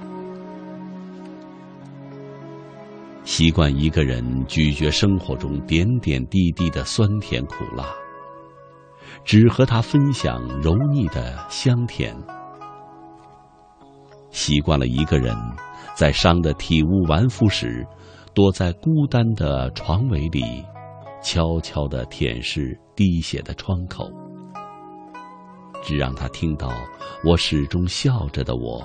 习惯一个人咀嚼生活中点点滴滴的酸甜苦辣，只和它分享柔腻的香甜。习惯了一个人在伤得体无完肤时，躲在孤单的床尾里，悄悄地舔舐滴血的窗口，只让他听到我始终笑着的我。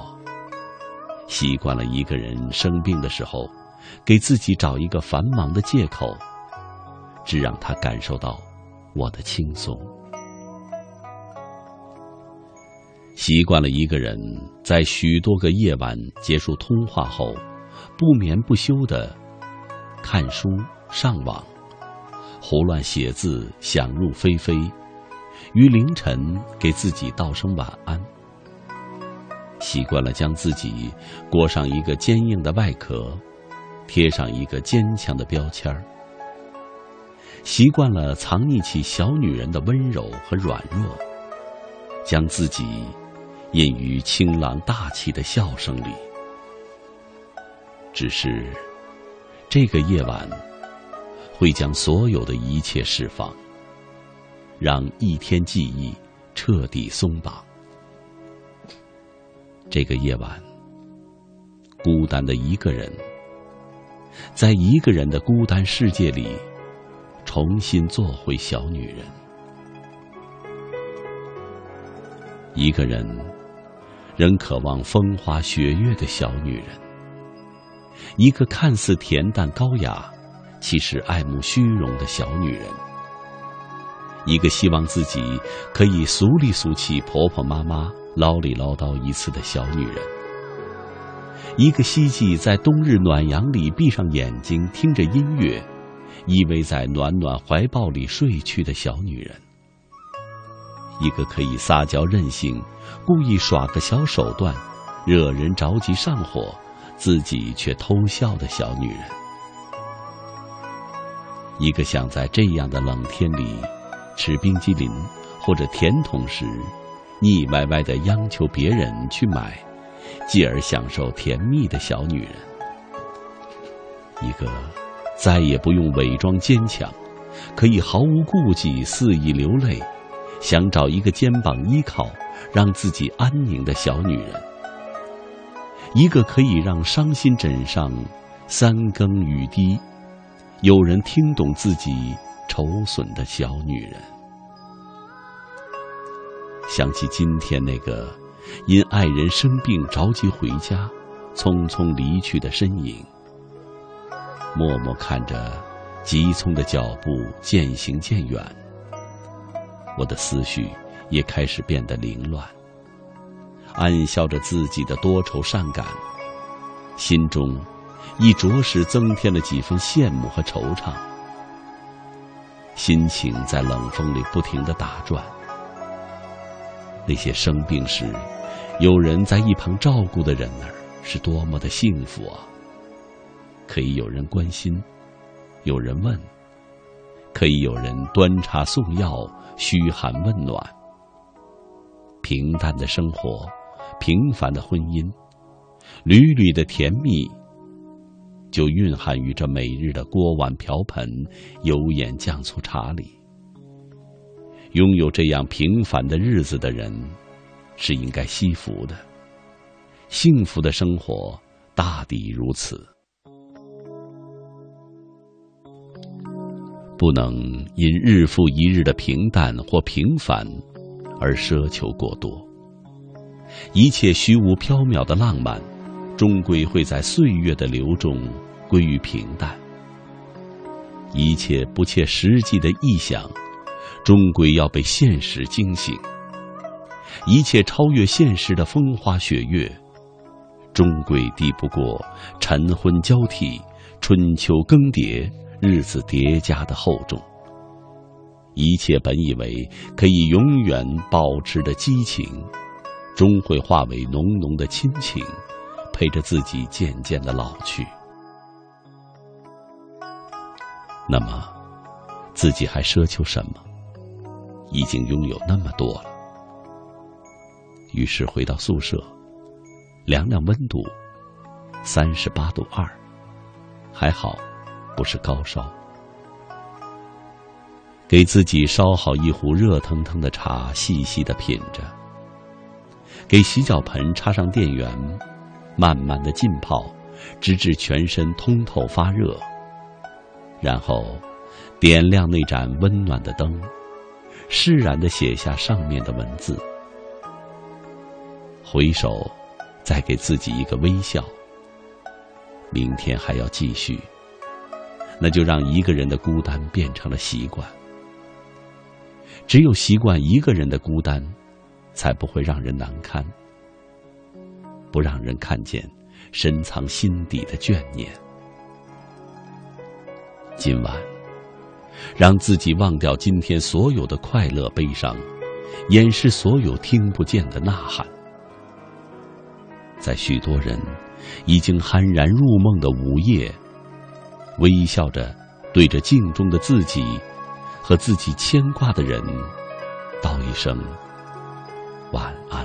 习惯了一个人生病的时候，给自己找一个繁忙的借口，只让他感受到我的轻松。习惯了一个人在许多个夜晚结束通话后，不眠不休地看书、上网，胡乱写字，想入非非，于凌晨给自己道声晚安。习惯了将自己裹上一个坚硬的外壳，贴上一个坚强的标签。习惯了藏匿起小女人的温柔和软弱，将自己隐于清朗大气的笑声里。只是这个夜晚会将所有的一切释放，让一天记忆彻底松绑。这个夜晚，孤单的一个人，在一个人的孤单世界里，重新做回小女人。一个人仍渴望风花雪月的小女人，一个看似恬淡高雅，其实爱慕虚荣的小女人，一个希望自己可以俗里俗气、婆婆妈妈、唠里唠叨一次的小女人，一个希冀在冬日暖阳里闭上眼睛，听着音乐，依偎在暖暖怀抱里睡去的小女人，一个可以撒娇任性、故意耍个小手段惹人着急上火，自己却偷笑的小女人，一个想在这样的冷天里吃冰激凌或者甜筒时腻歪歪地央求别人去买，继而享受甜蜜的小女人，一个再也不用伪装坚强，可以毫无顾忌肆意流泪，想找一个肩膀依靠让自己安宁的小女人，一个可以让伤心枕上三更雨滴，有人听懂自己愁损的小女人。想起今天那个因爱人生病着急回家匆匆离去的身影，默默看着急匆的脚步渐行渐远，我的思绪也开始变得凌乱，暗笑着自己的多愁善感，心中亦着实增添了几分羡慕和惆怅。心情在冷风里不停地打转，那些生病时有人在一旁照顾的人那儿是多么的幸福啊！可以有人关心，有人问，可以有人端茶送药，嘘寒问暖。平淡的生活，平凡的婚姻，缕缕的甜蜜就蕴含于这每日的锅碗瓢盆、油盐酱醋茶里。拥有这样平凡的日子的人，是应该惜福的。幸福的生活大抵如此。不能因日复一日的平淡或平凡而奢求过多，一切虚无缥缈的浪漫终归会在岁月的流中归于平淡，一切不切实际的臆想终归要被现实惊醒，一切超越现实的风花雪月终归抵不过晨昏交替、春秋更迭、日子叠加的厚重，一切本以为可以永远保持的激情终会化为浓浓的亲情，陪着自己渐渐的老去。那么自己还奢求什么？已经拥有那么多了。于是回到宿舍，量量温度，三十八度二，还好不是高烧。给自己烧好一壶热腾腾的茶，细细地品着，给洗脚盆插上电源，慢慢地浸泡，直至全身通透发热，然后点亮那盏温暖的灯，释然地写下上面的文字，回首再给自己一个微笑，明天还要继续。那就让一个人的孤单变成了习惯，只有习惯一个人的孤单，才不会让人难堪，不让人看见深藏心底的眷念。今晚让自己忘掉今天所有的快乐悲伤，掩饰所有听不见的呐喊。在许多人已经酣然入梦的午夜，微笑着对着镜中的自己和自己牵挂的人道一声晚安。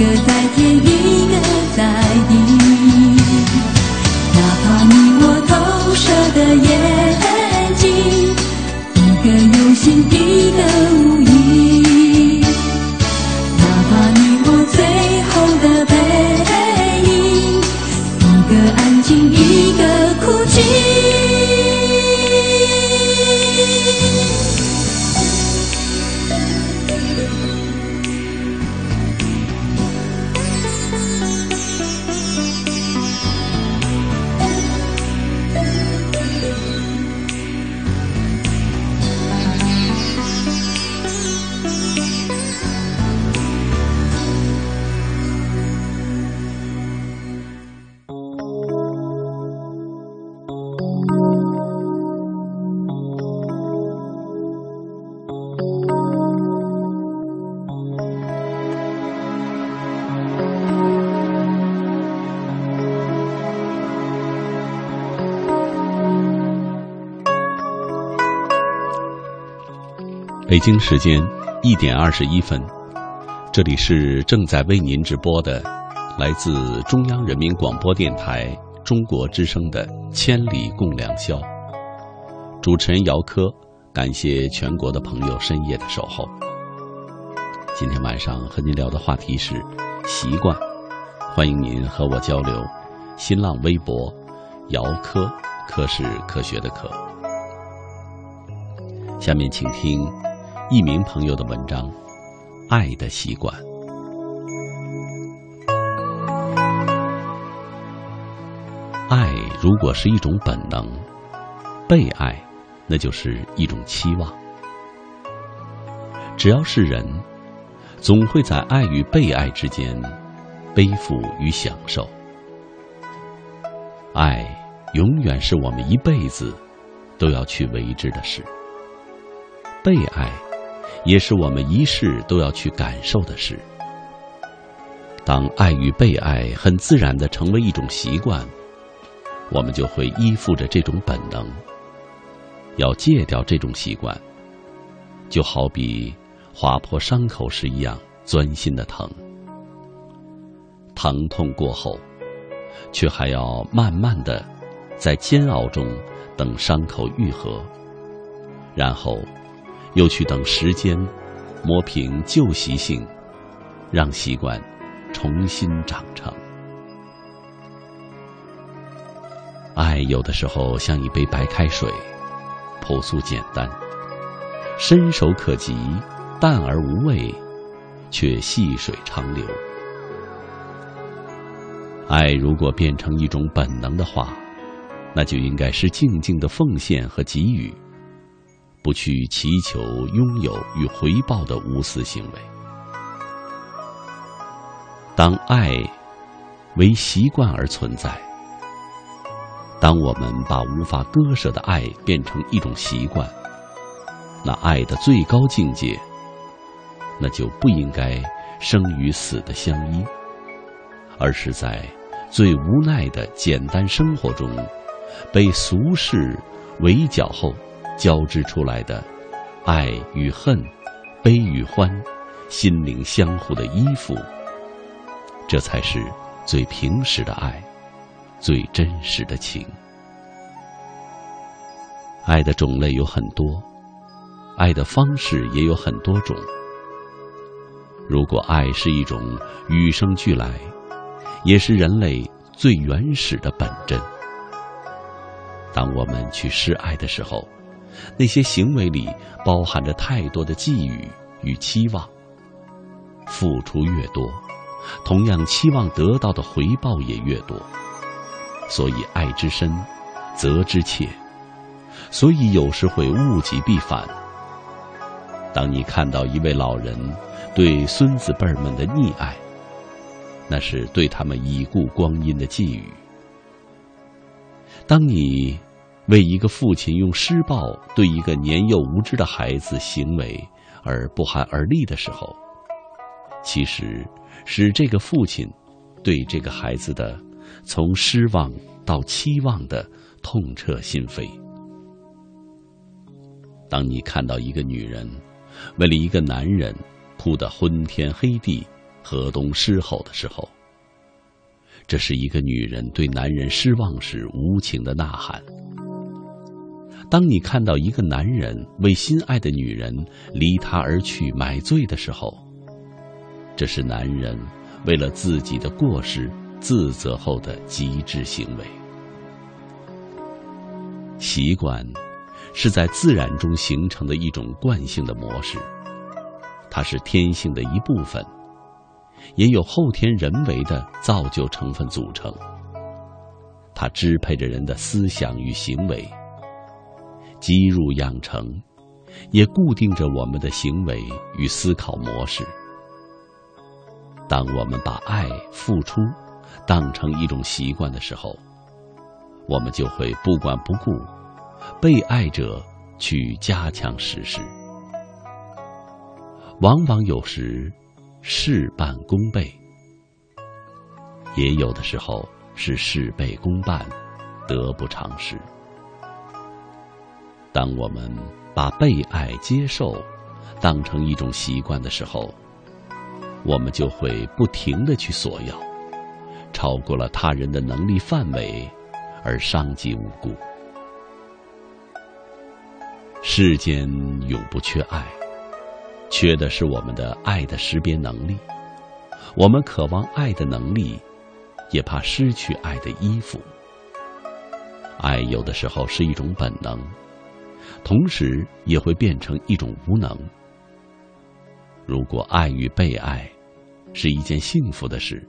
一个在天，一个在北京时间一点二十一分，这里是正在为您直播的，来自中央人民广播电台中国之声的《千里共良宵》，主持人姚科，感谢全国的朋友深夜的守候。今天晚上和您聊的话题是习惯，欢迎您和我交流。新浪微博姚科，科是科学的科。下面请听一名朋友的文章《爱的习惯》。爱如果是一种本能，被爱那就是一种期望。只要是人，总会在爱与被爱之间背负与享受。爱永远是我们一辈子都要去为之的事，被爱也是我们一世都要去感受的事。当爱与被爱很自然地成为一种习惯，我们就会依附着这种本能。要戒掉这种习惯，就好比划破伤口时一样钻心的疼，疼痛过后却还要慢慢地在煎熬中等伤口愈合，然后又去等时间磨平旧习性，让习惯重新长成。爱有的时候像一杯白开水，朴素简单，伸手可及，淡而无味，却细水长流。爱如果变成一种本能的话，那就应该是静静的奉献和给予，不去祈求拥有与回报的无私行为。当爱为习惯而存在，当我们把无法割舍的爱变成一种习惯，那爱的最高境界，那就不应该生与死的相依，而是在最无奈的简单生活中，被俗世围剿后交织出来的爱与恨、悲与欢、心灵相互的依附，这才是最平实的爱，最真实的情。爱的种类有很多，爱的方式也有很多种。如果爱是一种与生俱来，也是人类最原始的本真，当我们去示爱的时候，那些行为里包含着太多的寄予与期望，付出越多，同样期望得到的回报也越多。所以爱之深，责之切，所以有时会物极必反。当你看到一位老人对孙子辈儿们的溺爱，那是对他们已故光阴的寄予。当你为一个父亲用施暴对一个年幼无知的孩子行为而不寒而栗的时候，其实使这个父亲对这个孩子的从失望到期望的痛彻心扉。当你看到一个女人为了一个男人哭得昏天黑地、河东狮吼的时候，这是一个女人对男人失望时无情的呐喊。当你看到一个男人为心爱的女人离他而去买醉的时候，这是男人为了自己的过失自责后的极致行为。习惯是在自然中形成的一种惯性的模式，它是天性的一部分，也有后天人为的造就成分组成，它支配着人的思想与行为，积入养成，也固定着我们的行为与思考模式。当我们把爱、付出当成一种习惯的时候，我们就会不管不顾，被爱者去加强实施。往往有时事半功倍，也有的时候是事倍功半，得不偿失。当我们把被爱接受当成一种习惯的时候，我们就会不停地去索要，超过了他人的能力范围而伤及无辜。世间永不缺爱，缺的是我们的爱的识别能力。我们渴望爱的能力，也怕失去爱的依附。爱有的时候是一种本能，同时也会变成一种无能。如果爱与被爱是一件幸福的事，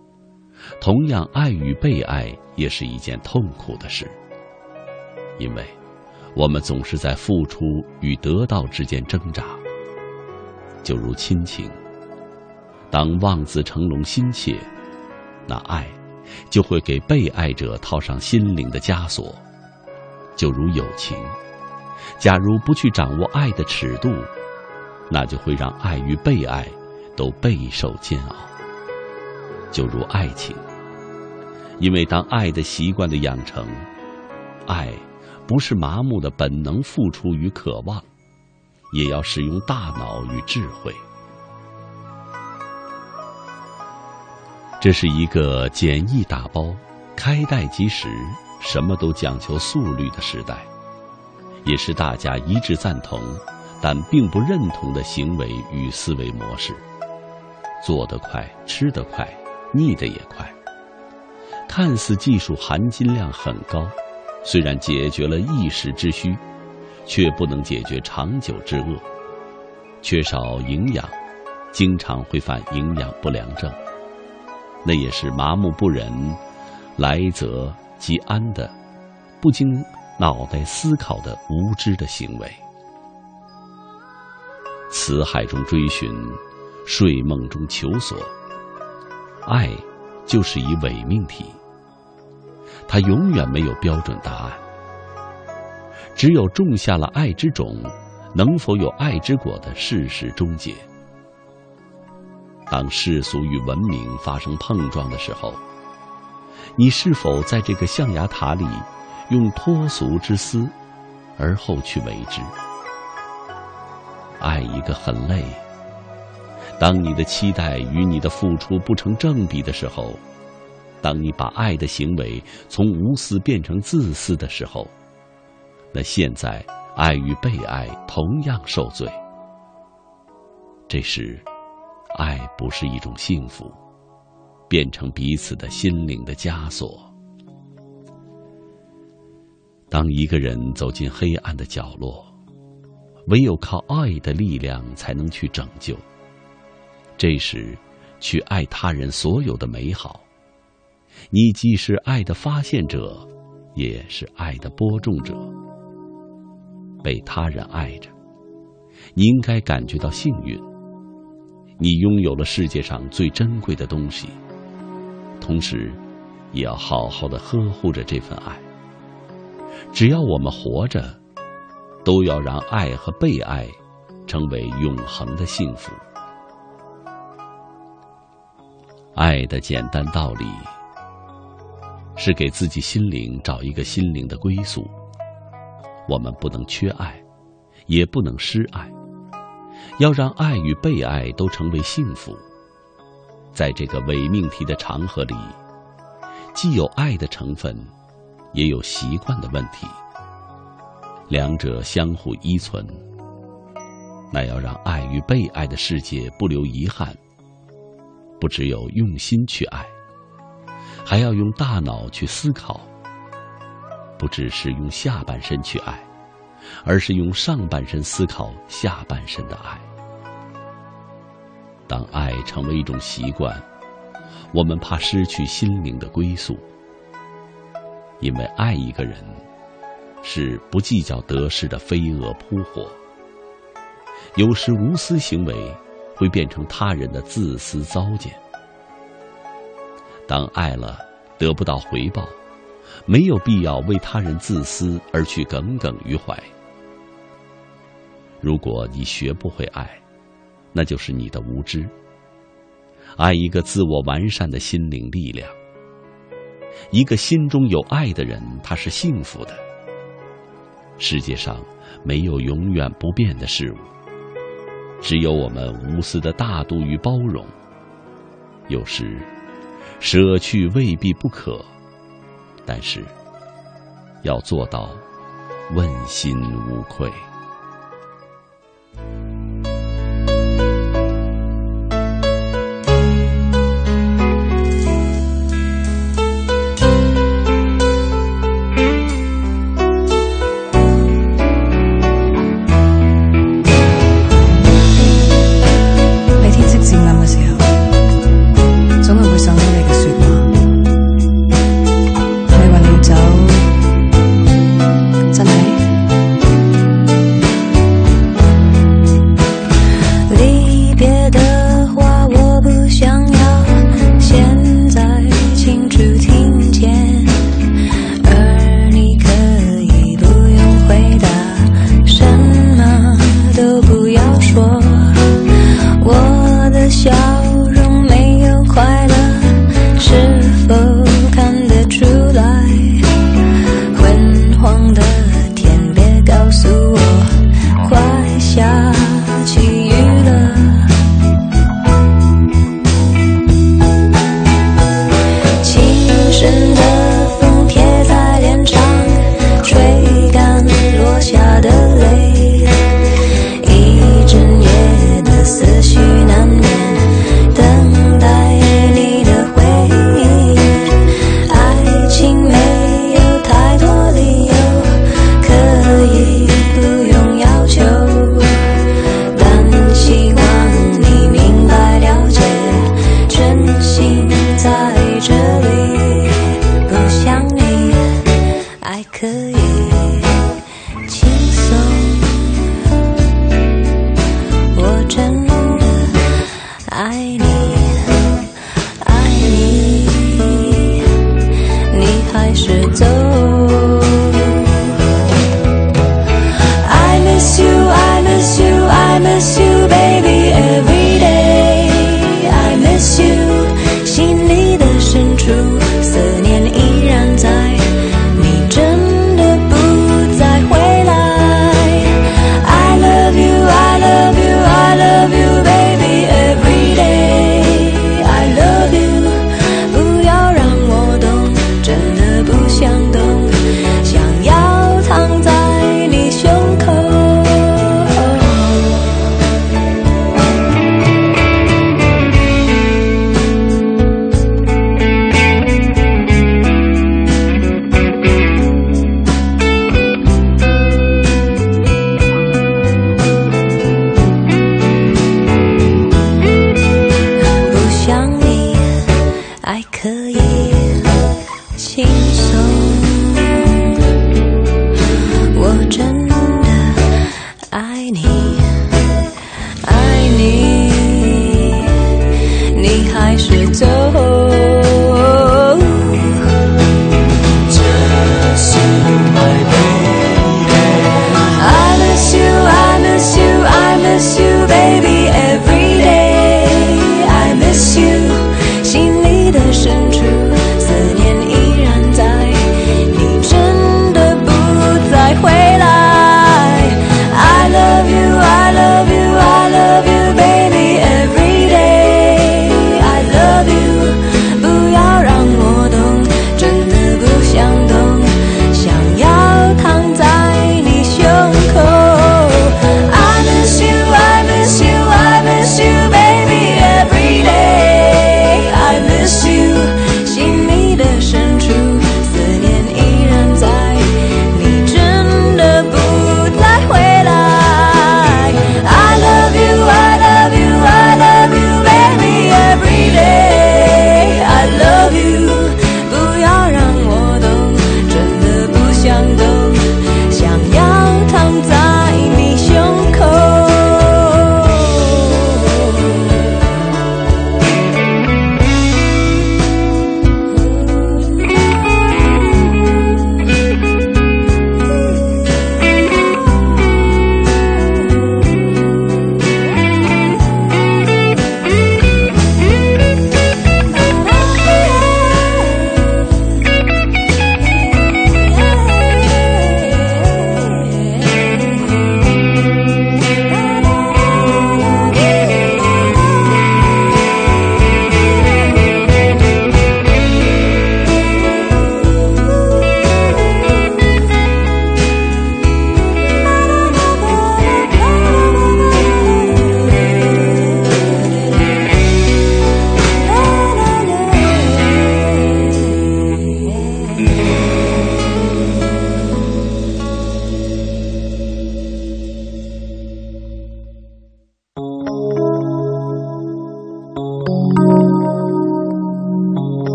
同样爱与被爱也是一件痛苦的事，因为我们总是在付出与得到之间挣扎。就如亲情，当望子成龙心切，那爱就会给被爱者套上心灵的枷锁。就如友情，假如不去掌握爱的尺度，那就会让爱与被爱都备受煎熬。就如爱情，因为当爱的习惯的养成，爱不是麻木的本能付出与渴望，也要使用大脑与智慧。这是一个简易打包、开袋即食、什么都讲求速率的时代，也是大家一致赞同但并不认同的行为与思维模式。做得快，吃得快，腻得也快。看似技术含金量很高，虽然解决了一时之需，却不能解决长久之恶。缺少营养，经常会犯营养不良症。那也是麻木不仁、来则即安的、不经脑袋思考的无知的行为。辞海中追寻，睡梦中求索。爱就是一伪命题，它永远没有标准答案。只有种下了爱之种，能否有爱之果的事实终结。当世俗与文明发生碰撞的时候，你是否在这个象牙塔里用脱俗之思而后去为之？爱一个很累，当你的期待与你的付出不成正比的时候，当你把爱的行为从无私变成自私的时候，那现在爱与被爱同样受罪。这时爱不是一种幸福，变成彼此的心灵的枷锁。当一个人走进黑暗的角落，唯有靠爱的力量才能去拯救。这时去爱他人所有的美好，你既是爱的发现者，也是爱的播种者。被他人爱着，你应该感觉到幸运，你拥有了世界上最珍贵的东西，同时也要好好的呵护着这份爱。只要我们活着，都要让爱和被爱成为永恒的幸福。爱的简单道理是给自己心灵找一个心灵的归宿。我们不能缺爱，也不能失爱，要让爱与被爱都成为幸福。在这个伪命题的长河里，既有爱的成分，也有习惯的问题，两者相互依存。那要让爱与被爱的世界不留遗憾，不只有用心去爱，还要用大脑去思考。不只是用下半身去爱，而是用上半身思考下半身的爱。当爱成为一种习惯，我们怕失去心灵的归宿，因为爱一个人是不计较得失的飞蛾扑火。有时无私行为会变成他人的自私糟践。当爱了得不到回报，没有必要为他人自私而去耿耿于怀。如果你学不会爱，那就是你的无知。爱一个自我完善的心灵力量。一个心中有爱的人，他是幸福的。世界上没有永远不变的事物，只有我们无私的大度与包容。有时舍去未必不可，但是要做到问心无愧。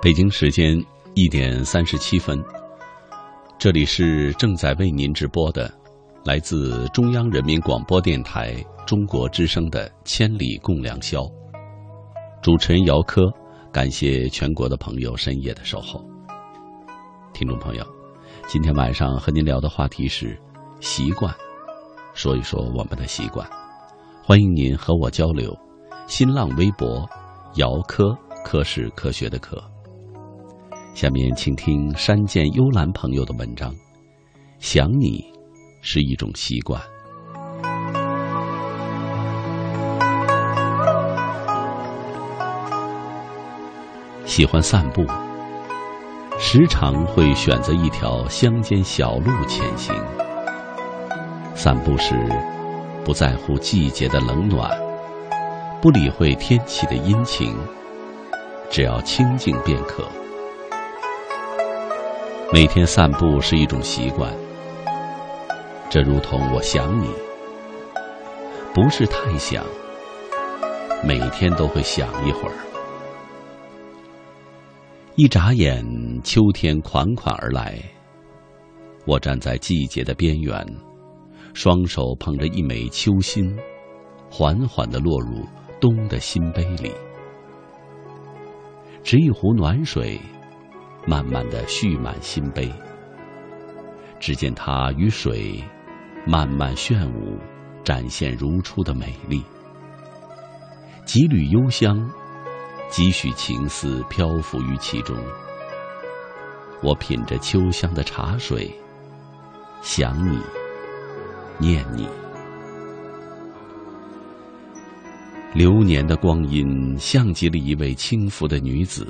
北京时间一点三十七分，这里是正在为您直播的，来自中央人民广播电台中国之声的《千里共良宵》，主持人姚科，感谢全国的朋友深夜的守候。听众朋友，今天晚上和您聊的话题是习惯，说一说我们的习惯。欢迎您和我交流。新浪微博：姚科，科是科学的科。下面请听山涧幽兰朋友的文章，想你是一种习惯。喜欢散步，时常会选择一条乡间小路前行。散步时不在乎季节的冷暖，不理会天气的阴晴，只要清静便可。每天散步是一种习惯，这如同我想你，不是太想，每天都会想一会儿。一眨眼，秋天款款而来，我站在季节的边缘，双手捧着一枚秋心，缓缓地落入冬的心杯里。只一壶暖水慢慢地蓄满心杯，只见它与水慢慢炫舞，展现如初的美丽。几缕幽香，几许情思漂浮于其中。我品着秋香的茶水，想你，念你。流年的光阴像极了一位轻浮的女子，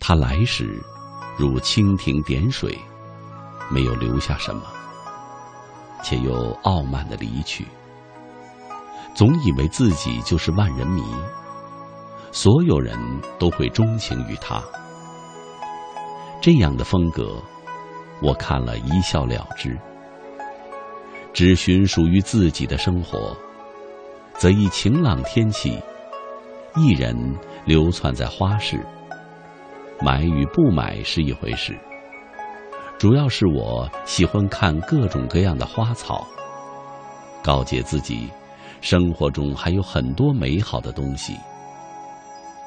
他来时如蜻蜓点水，没有留下什么，且又傲慢地离去。总以为自己就是万人迷，所有人都会钟情于他。这样的风格，我看了一笑了之，只寻属于自己的生活，则以晴朗天气一人流窜在花市。买与不买是一回事，主要是我喜欢看各种各样的花草，告诫自己生活中还有很多美好的东西，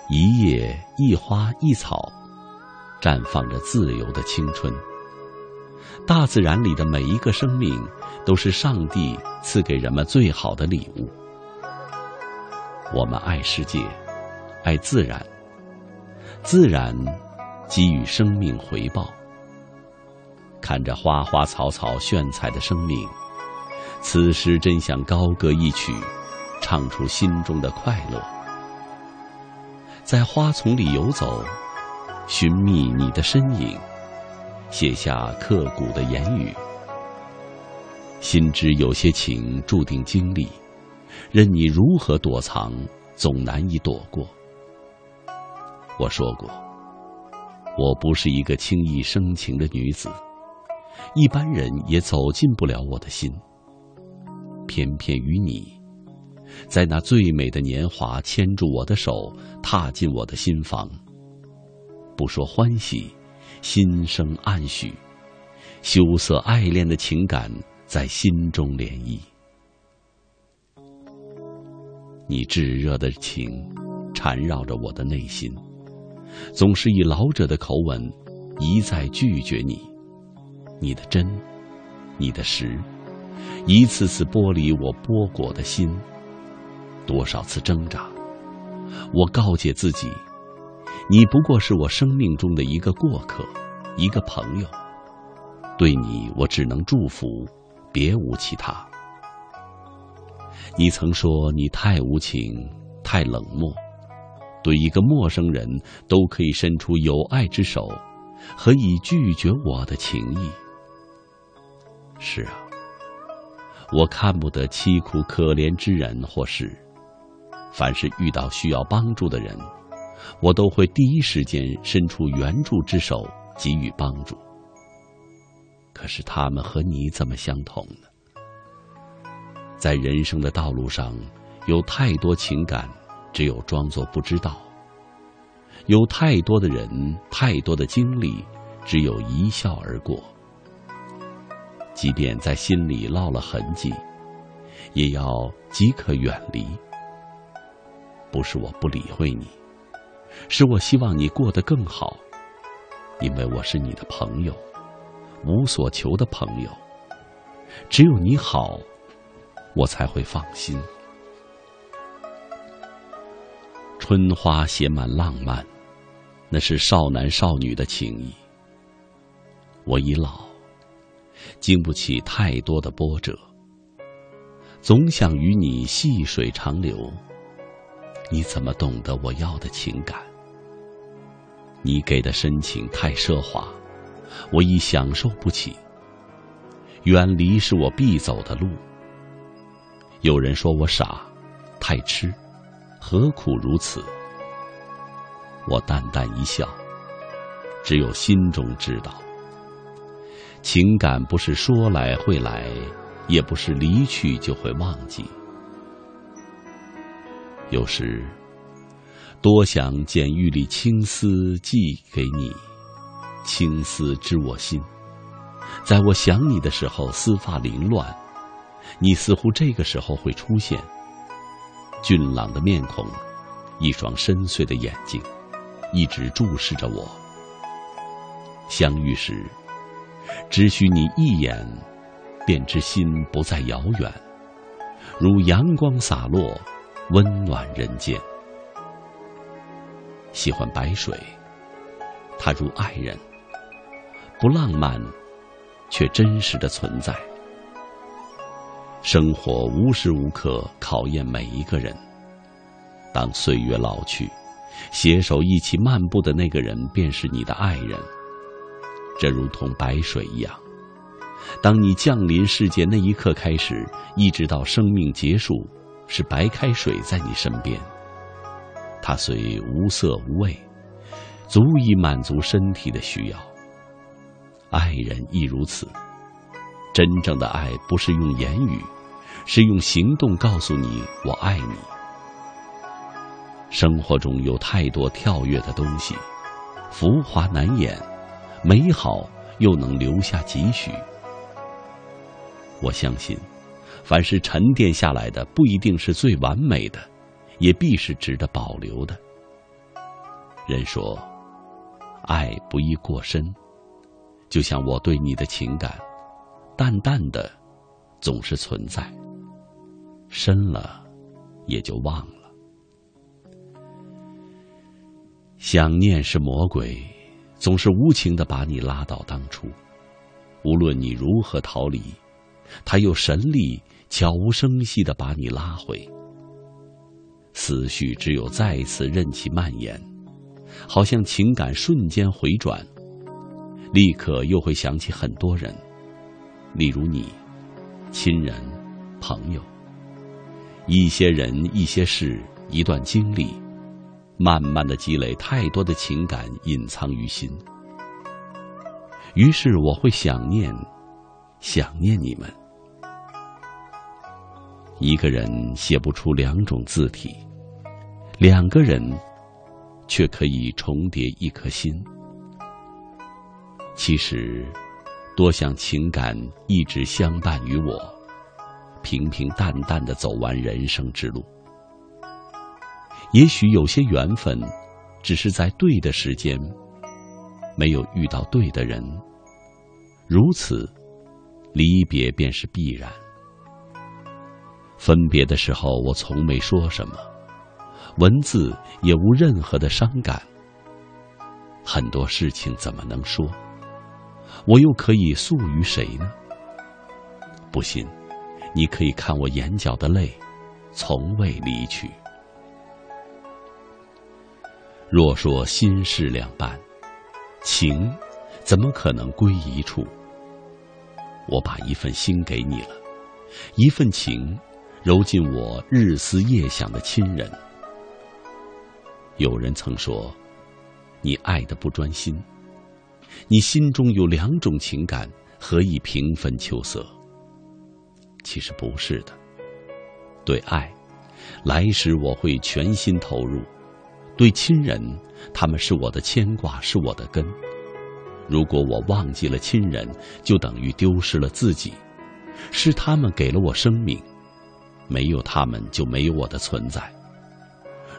一叶一花一草绽放着自由的青春。大自然里的每一个生命都是上帝赐给人们最好的礼物。我们爱世界，爱自然，自然给予生命回报。看着花花草草炫彩的生命，此时真想高歌一曲，唱出心中的快乐。在花丛里游走，寻觅你的身影，写下刻骨的言语。心知有些情注定经历，任你如何躲藏，总难以躲过。我说过，我不是一个轻易生情的女子，一般人也走进不了我的心。偏偏于你，在那最美的年华牵住我的手，踏进我的心房。不说欢喜，心生暗许，羞涩爱恋的情感在心中涟漪。你炙热的情缠绕着我的内心，总是以老者的口吻一再拒绝你，你的真，你的实，一次次剥离我剥果的心。多少次挣扎，我告诫自己，你不过是我生命中的一个过客，一个朋友，对你我只能祝福，别无其他。你曾说你太无情，太冷漠，对一个陌生人都可以伸出友爱之手，何以拒绝我的情意？是啊，我看不得凄苦可怜之人或事，凡是遇到需要帮助的人，我都会第一时间伸出援助之手，给予帮助。可是他们和你怎么相同呢？在人生的道路上，有太多情感只有装作不知道，有太多的人，太多的经历，只有一笑而过。即便在心里烙了痕迹，也要即可远离。不是我不理会你，是我希望你过得更好，因为我是你的朋友，无所求的朋友。只有你好，我才会放心。春花写满浪漫，那是少男少女的情谊。我已老，经不起太多的波折，总想与你细水长流。你怎么懂得我要的情感？你给的深情太奢华，我已享受不起。远离是我必走的路。有人说我傻，太痴，何苦如此？我淡淡一笑，只有心中知道。情感不是说来会来，也不是离去就会忘记。有时多想捡玉粒青丝寄给你，青丝知我心。在我想你的时候，丝发凌乱，你似乎这个时候会出现。俊朗的面孔，一双深邃的眼睛，一直注视着我。相遇时，只许你一眼，便知心不再遥远，如阳光洒落，温暖人间。喜欢白水，它如爱人，不浪漫，却真实的存在。生活无时无刻考验每一个人，当岁月老去，携手一起漫步的那个人便是你的爱人。这如同白水一样，当你降临世界那一刻开始，一直到生命结束，是白开水在你身边。它虽无色无味，足以满足身体的需要。爱人亦如此，真正的爱不是用言语，是用行动告诉你我爱你。生活中有太多跳跃的东西，浮华难掩，美好又能留下几许。我相信，凡是沉淀下来的，不一定是最完美的，也必是值得保留的。人说，爱不宜过深，就像我对你的情感，淡淡的，总是存在，深了也就忘了。想念是魔鬼，总是无情地把你拉到当初。无论你如何逃离，他又神力悄无声息地把你拉回。思绪只有再次任其蔓延，好像情感瞬间回转，立刻又会想起很多人，例如你，亲人，朋友，一些人，一些事，一段经历，慢慢的积累太多的情感隐藏于心。于是我会想念，想念你们。一个人写不出两种字体，两个人却可以重叠一颗心。其实多想情感一直相伴于我，平平淡淡地走完人生之路。也许有些缘分，只是在对的时间，没有遇到对的人，如此离别便是必然。分别的时候，我从没说什么，文字也无任何的伤感。很多事情怎么能说？我又可以诉于谁呢？不信，你可以看我眼角的泪，从未离去。若说心事两半，情怎么可能归一处？我把一份心给你了，一份情揉进我日思夜想的亲人。有人曾说，你爱得不专心，你心中有两种情感，何以平分秋色？其实不是的。对爱，来时我会全心投入；对亲人，他们是我的牵挂，是我的根。如果我忘记了亲人，就等于丢失了自己。是他们给了我生命，没有他们就没有我的存在。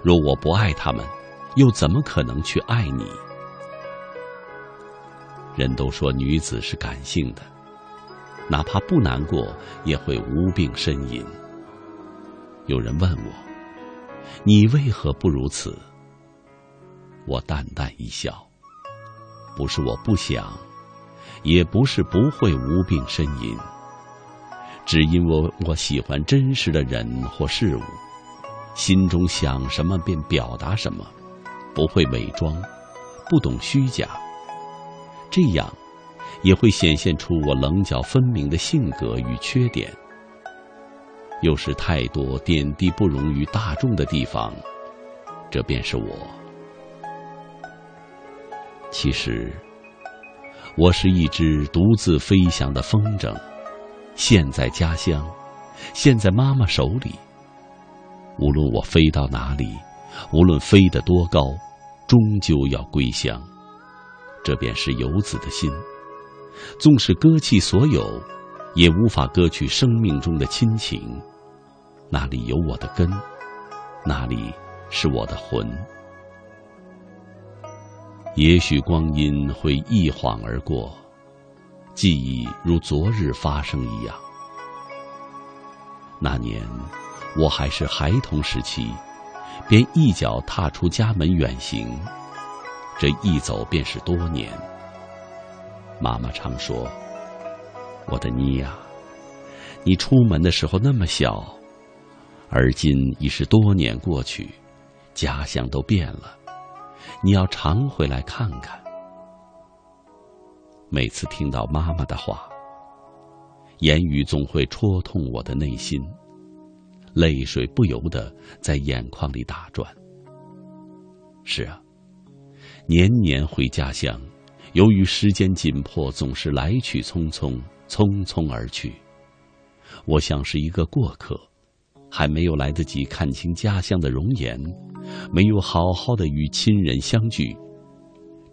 若我不爱他们，又怎么可能去爱你？人都说女子是感性的，哪怕不难过，也会无病呻吟。有人问我，你为何不如此？我淡淡一笑，不是我不想，也不是不会无病呻吟，只因为我喜欢真实的人或事物，心中想什么便表达什么，不会伪装，不懂虚假，这样也会显现出我棱角分明的性格与缺点。又是太多点滴不容于大众的地方，这便是我。其实我是一只独自飞翔的风筝，现在家乡，现在妈妈手里。无论我飞到哪里，无论飞得多高，终究要归乡。这便是游子的心，纵使割弃所有，也无法割去生命中的亲情。那里有我的根，那里是我的魂。也许光阴会一晃而过，记忆如昨日发生一样。那年我还是孩童时期，便一脚踏出家门远行，这一走便是多年。妈妈常说，我的妮呀，你出门的时候那么小，而今已是多年过去，家乡都变了，你要常回来看看。每次听到妈妈的话，言语总会戳痛我的内心，泪水不由得在眼眶里打转。是啊，年年回家乡，由于时间紧迫，总是来去匆匆，匆匆而去。我像是一个过客，还没有来得及看清家乡的容颜，没有好好的与亲人相聚，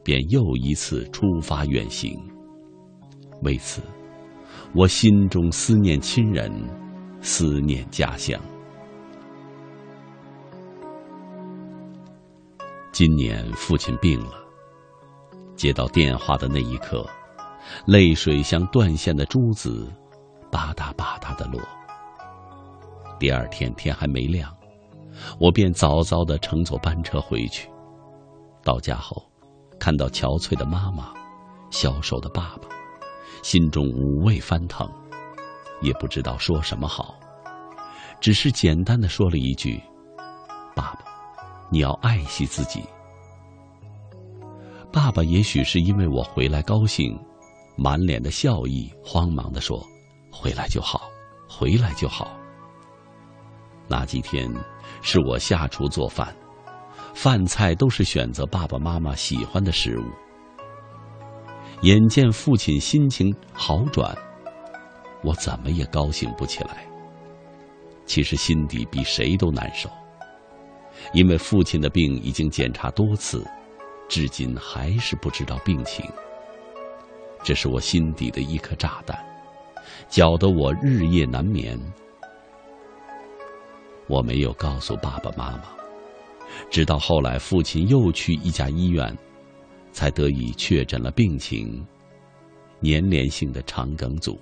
便又一次出发远行。为此，我心中思念亲人，思念家乡。今年父亲病了，接到电话的那一刻，泪水像断线的珠子，吧嗒吧嗒地落。第二天天还没亮，我便早早地乘坐班车回去。到家后，看到憔悴的妈妈，消瘦的爸爸，心中五味翻腾，也不知道说什么好，只是简单地说了一句：“爸爸，你要爱惜自己。”爸爸也许是因为我回来高兴，满脸的笑意，慌忙地说：“回来就好，回来就好。”那几天是我下厨做饭，饭菜都是选择爸爸妈妈喜欢的食物。眼见父亲心情好转，我怎么也高兴不起来。其实心底比谁都难受，因为父亲的病已经检查多次，至今还是不知道病情。这是我心底的一颗炸弹，搅得我日夜难眠。我没有告诉爸爸妈妈，直到后来父亲又去一家医院，才得以确诊了病情，粘连性的肠梗阻。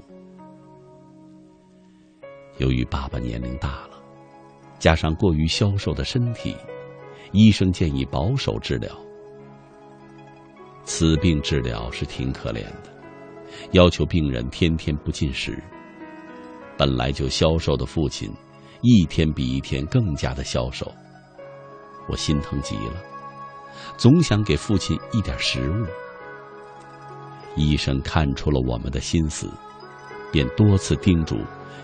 由于爸爸年龄大了，加上过于消瘦的身体，医生建议保守治疗。此病治疗是挺可怜的，要求病人天天不进食。本来就消瘦的父亲，一天比一天更加的消瘦。我心疼极了，总想给父亲一点食物。医生看出了我们的心思，便多次叮嘱，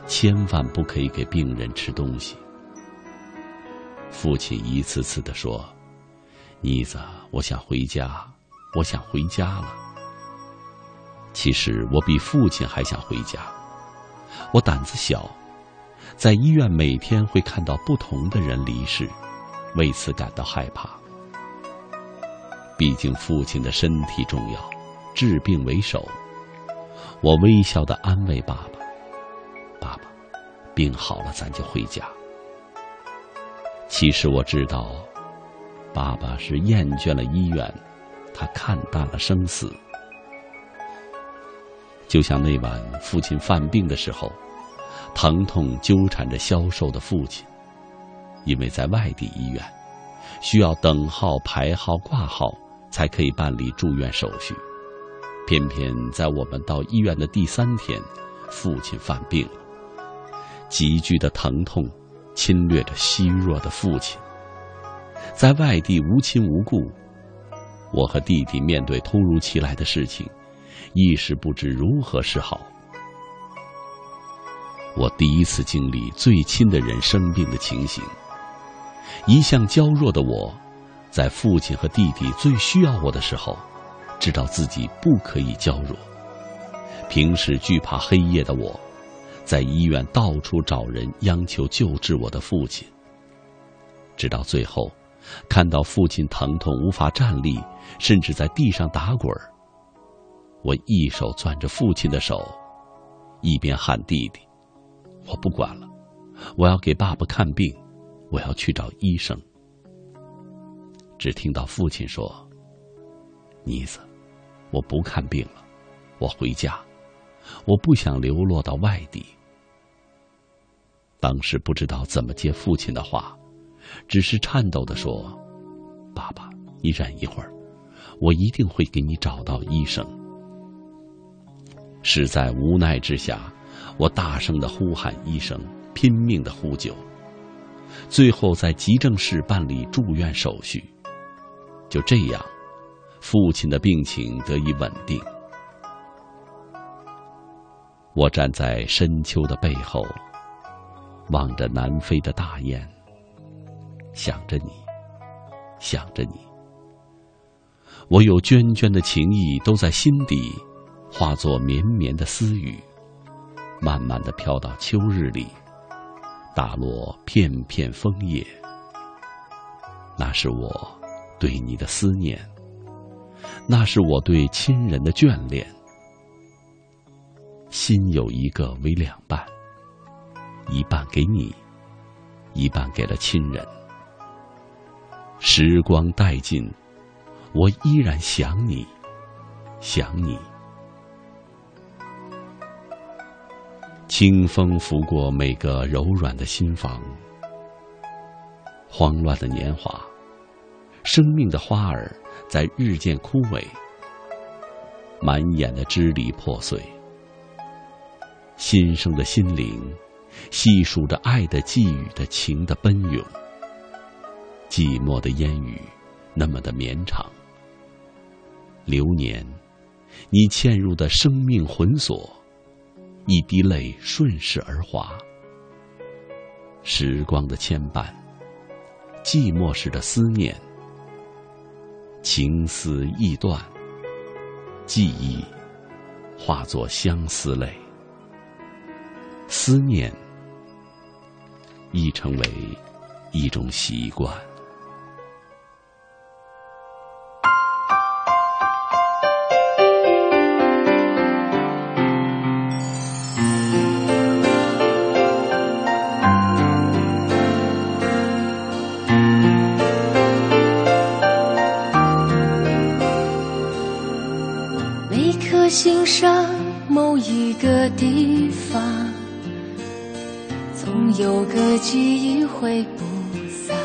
千万不可以给病人吃东西。父亲一次次地说：“妮子，我想回家，我想回家了。”其实我比父亲还想回家。我胆子小，在医院每天会看到不同的人离世，为此感到害怕。毕竟父亲的身体重要，治病为首。我微笑地安慰爸爸：“爸爸，病好了咱就回家。”其实我知道，爸爸是厌倦了医院，他看淡了生死。就像那晚父亲犯病的时候，疼痛纠缠着消瘦的父亲，因为在外地医院需要等号、排号、挂号才可以办理住院手续，偏偏在我们到医院的第三天，父亲犯病了。急剧的疼痛侵略着虚弱的父亲，在外地无亲无故，我和弟弟面对突如其来的事情，一时不知如何是好。我第一次经历最亲的人生病的情形，一向娇弱的我，在父亲和弟弟最需要我的时候，知道自己不可以娇弱。平时惧怕黑夜的我，在医院到处找人央求救治我的父亲，直到最后看到父亲疼痛无法站立，甚至在地上打滚，我一手攥着父亲的手，一边喊弟弟：“我不管了，我要给爸爸看病，我要去找医生。”只听到父亲说：“妮子，我不看病了，我回家，我不想流落到外地。”当时不知道怎么接父亲的话，只是颤抖地说：“爸爸，你忍一会儿，我一定会给你找到医生。”实在无奈之下，我大声地呼喊医生，拼命地呼救，最后在急症室办理住院手续。就这样，父亲的病情得以稳定。我站在深秋的背后，望着南飞的大雁，想着你，想着你。我有涓涓的情意都在心底，化作绵绵的私语，慢慢地飘到秋日里，打落片片枫叶。那是我对你的思念，那是我对亲人的眷恋。心有一个为两半，一半给你，一半给了亲人。时光殆尽，我依然想你，想你。清风拂过每个柔软的心房，慌乱的年华，生命的花儿在日渐枯萎，满眼的支离破碎。新生的心灵细数着爱的寄语的情的奔涌，寂寞的烟雨那么的绵长。流年，你嵌入的生命魂锁，一滴泪顺势而滑。时光的牵绊，寂寞时的思念，情丝易断，记忆化作相思泪，思念已成为一种习惯。每颗心上某一个地方，总有个记忆挥不散。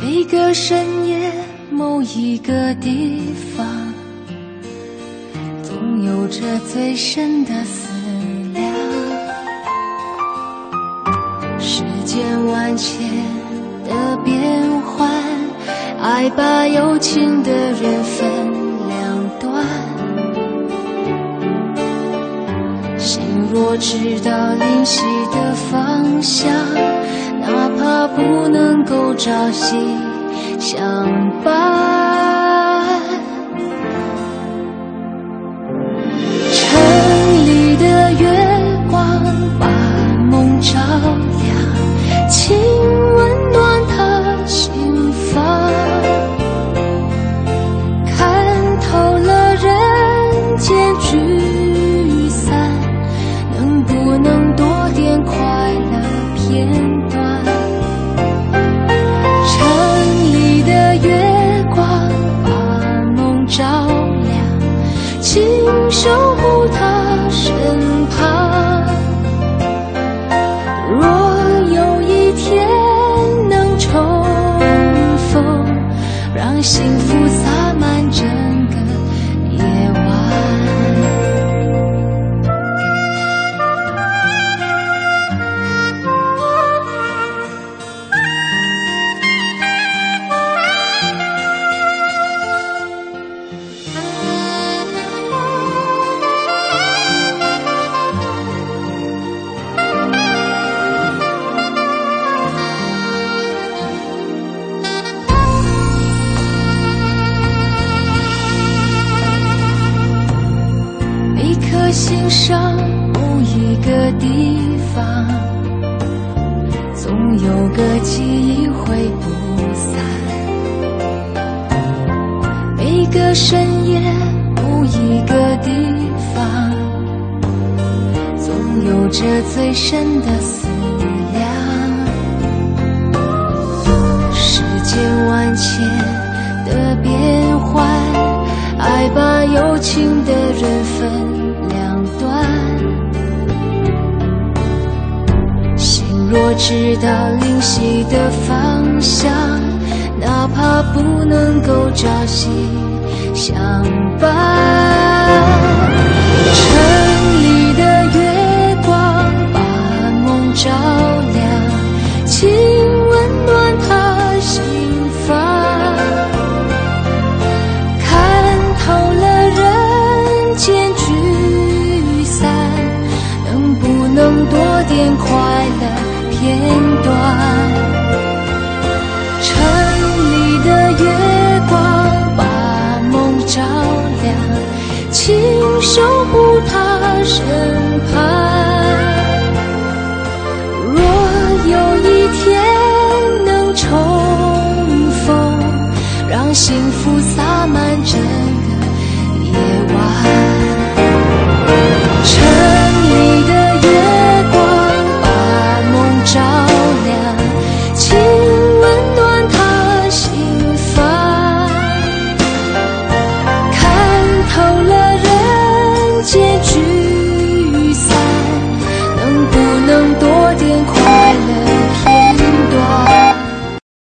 每个深夜某一个地方，总有着最深的思量。世间万千的变幻，爱把有情的人分两端。若知道灵犀的方向，哪怕不能够朝夕相伴。城里的月光把梦照亮，请温暖他心房。幸福洒满整个夜晚。一颗心上某一个地方，总有个记忆挥不散。每个深夜某一个地方，总有着最深的思量。世界万千的变幻，爱把有情的人分若知道灵犀的方向，哪怕不能够朝夕相伴。城里的月光把梦照亮，请温暖他心房。看透了人间聚散，能不能多点快乐片段？城里的月光把梦照亮，请守护他身旁。若有一天能重逢，让幸福洒满整。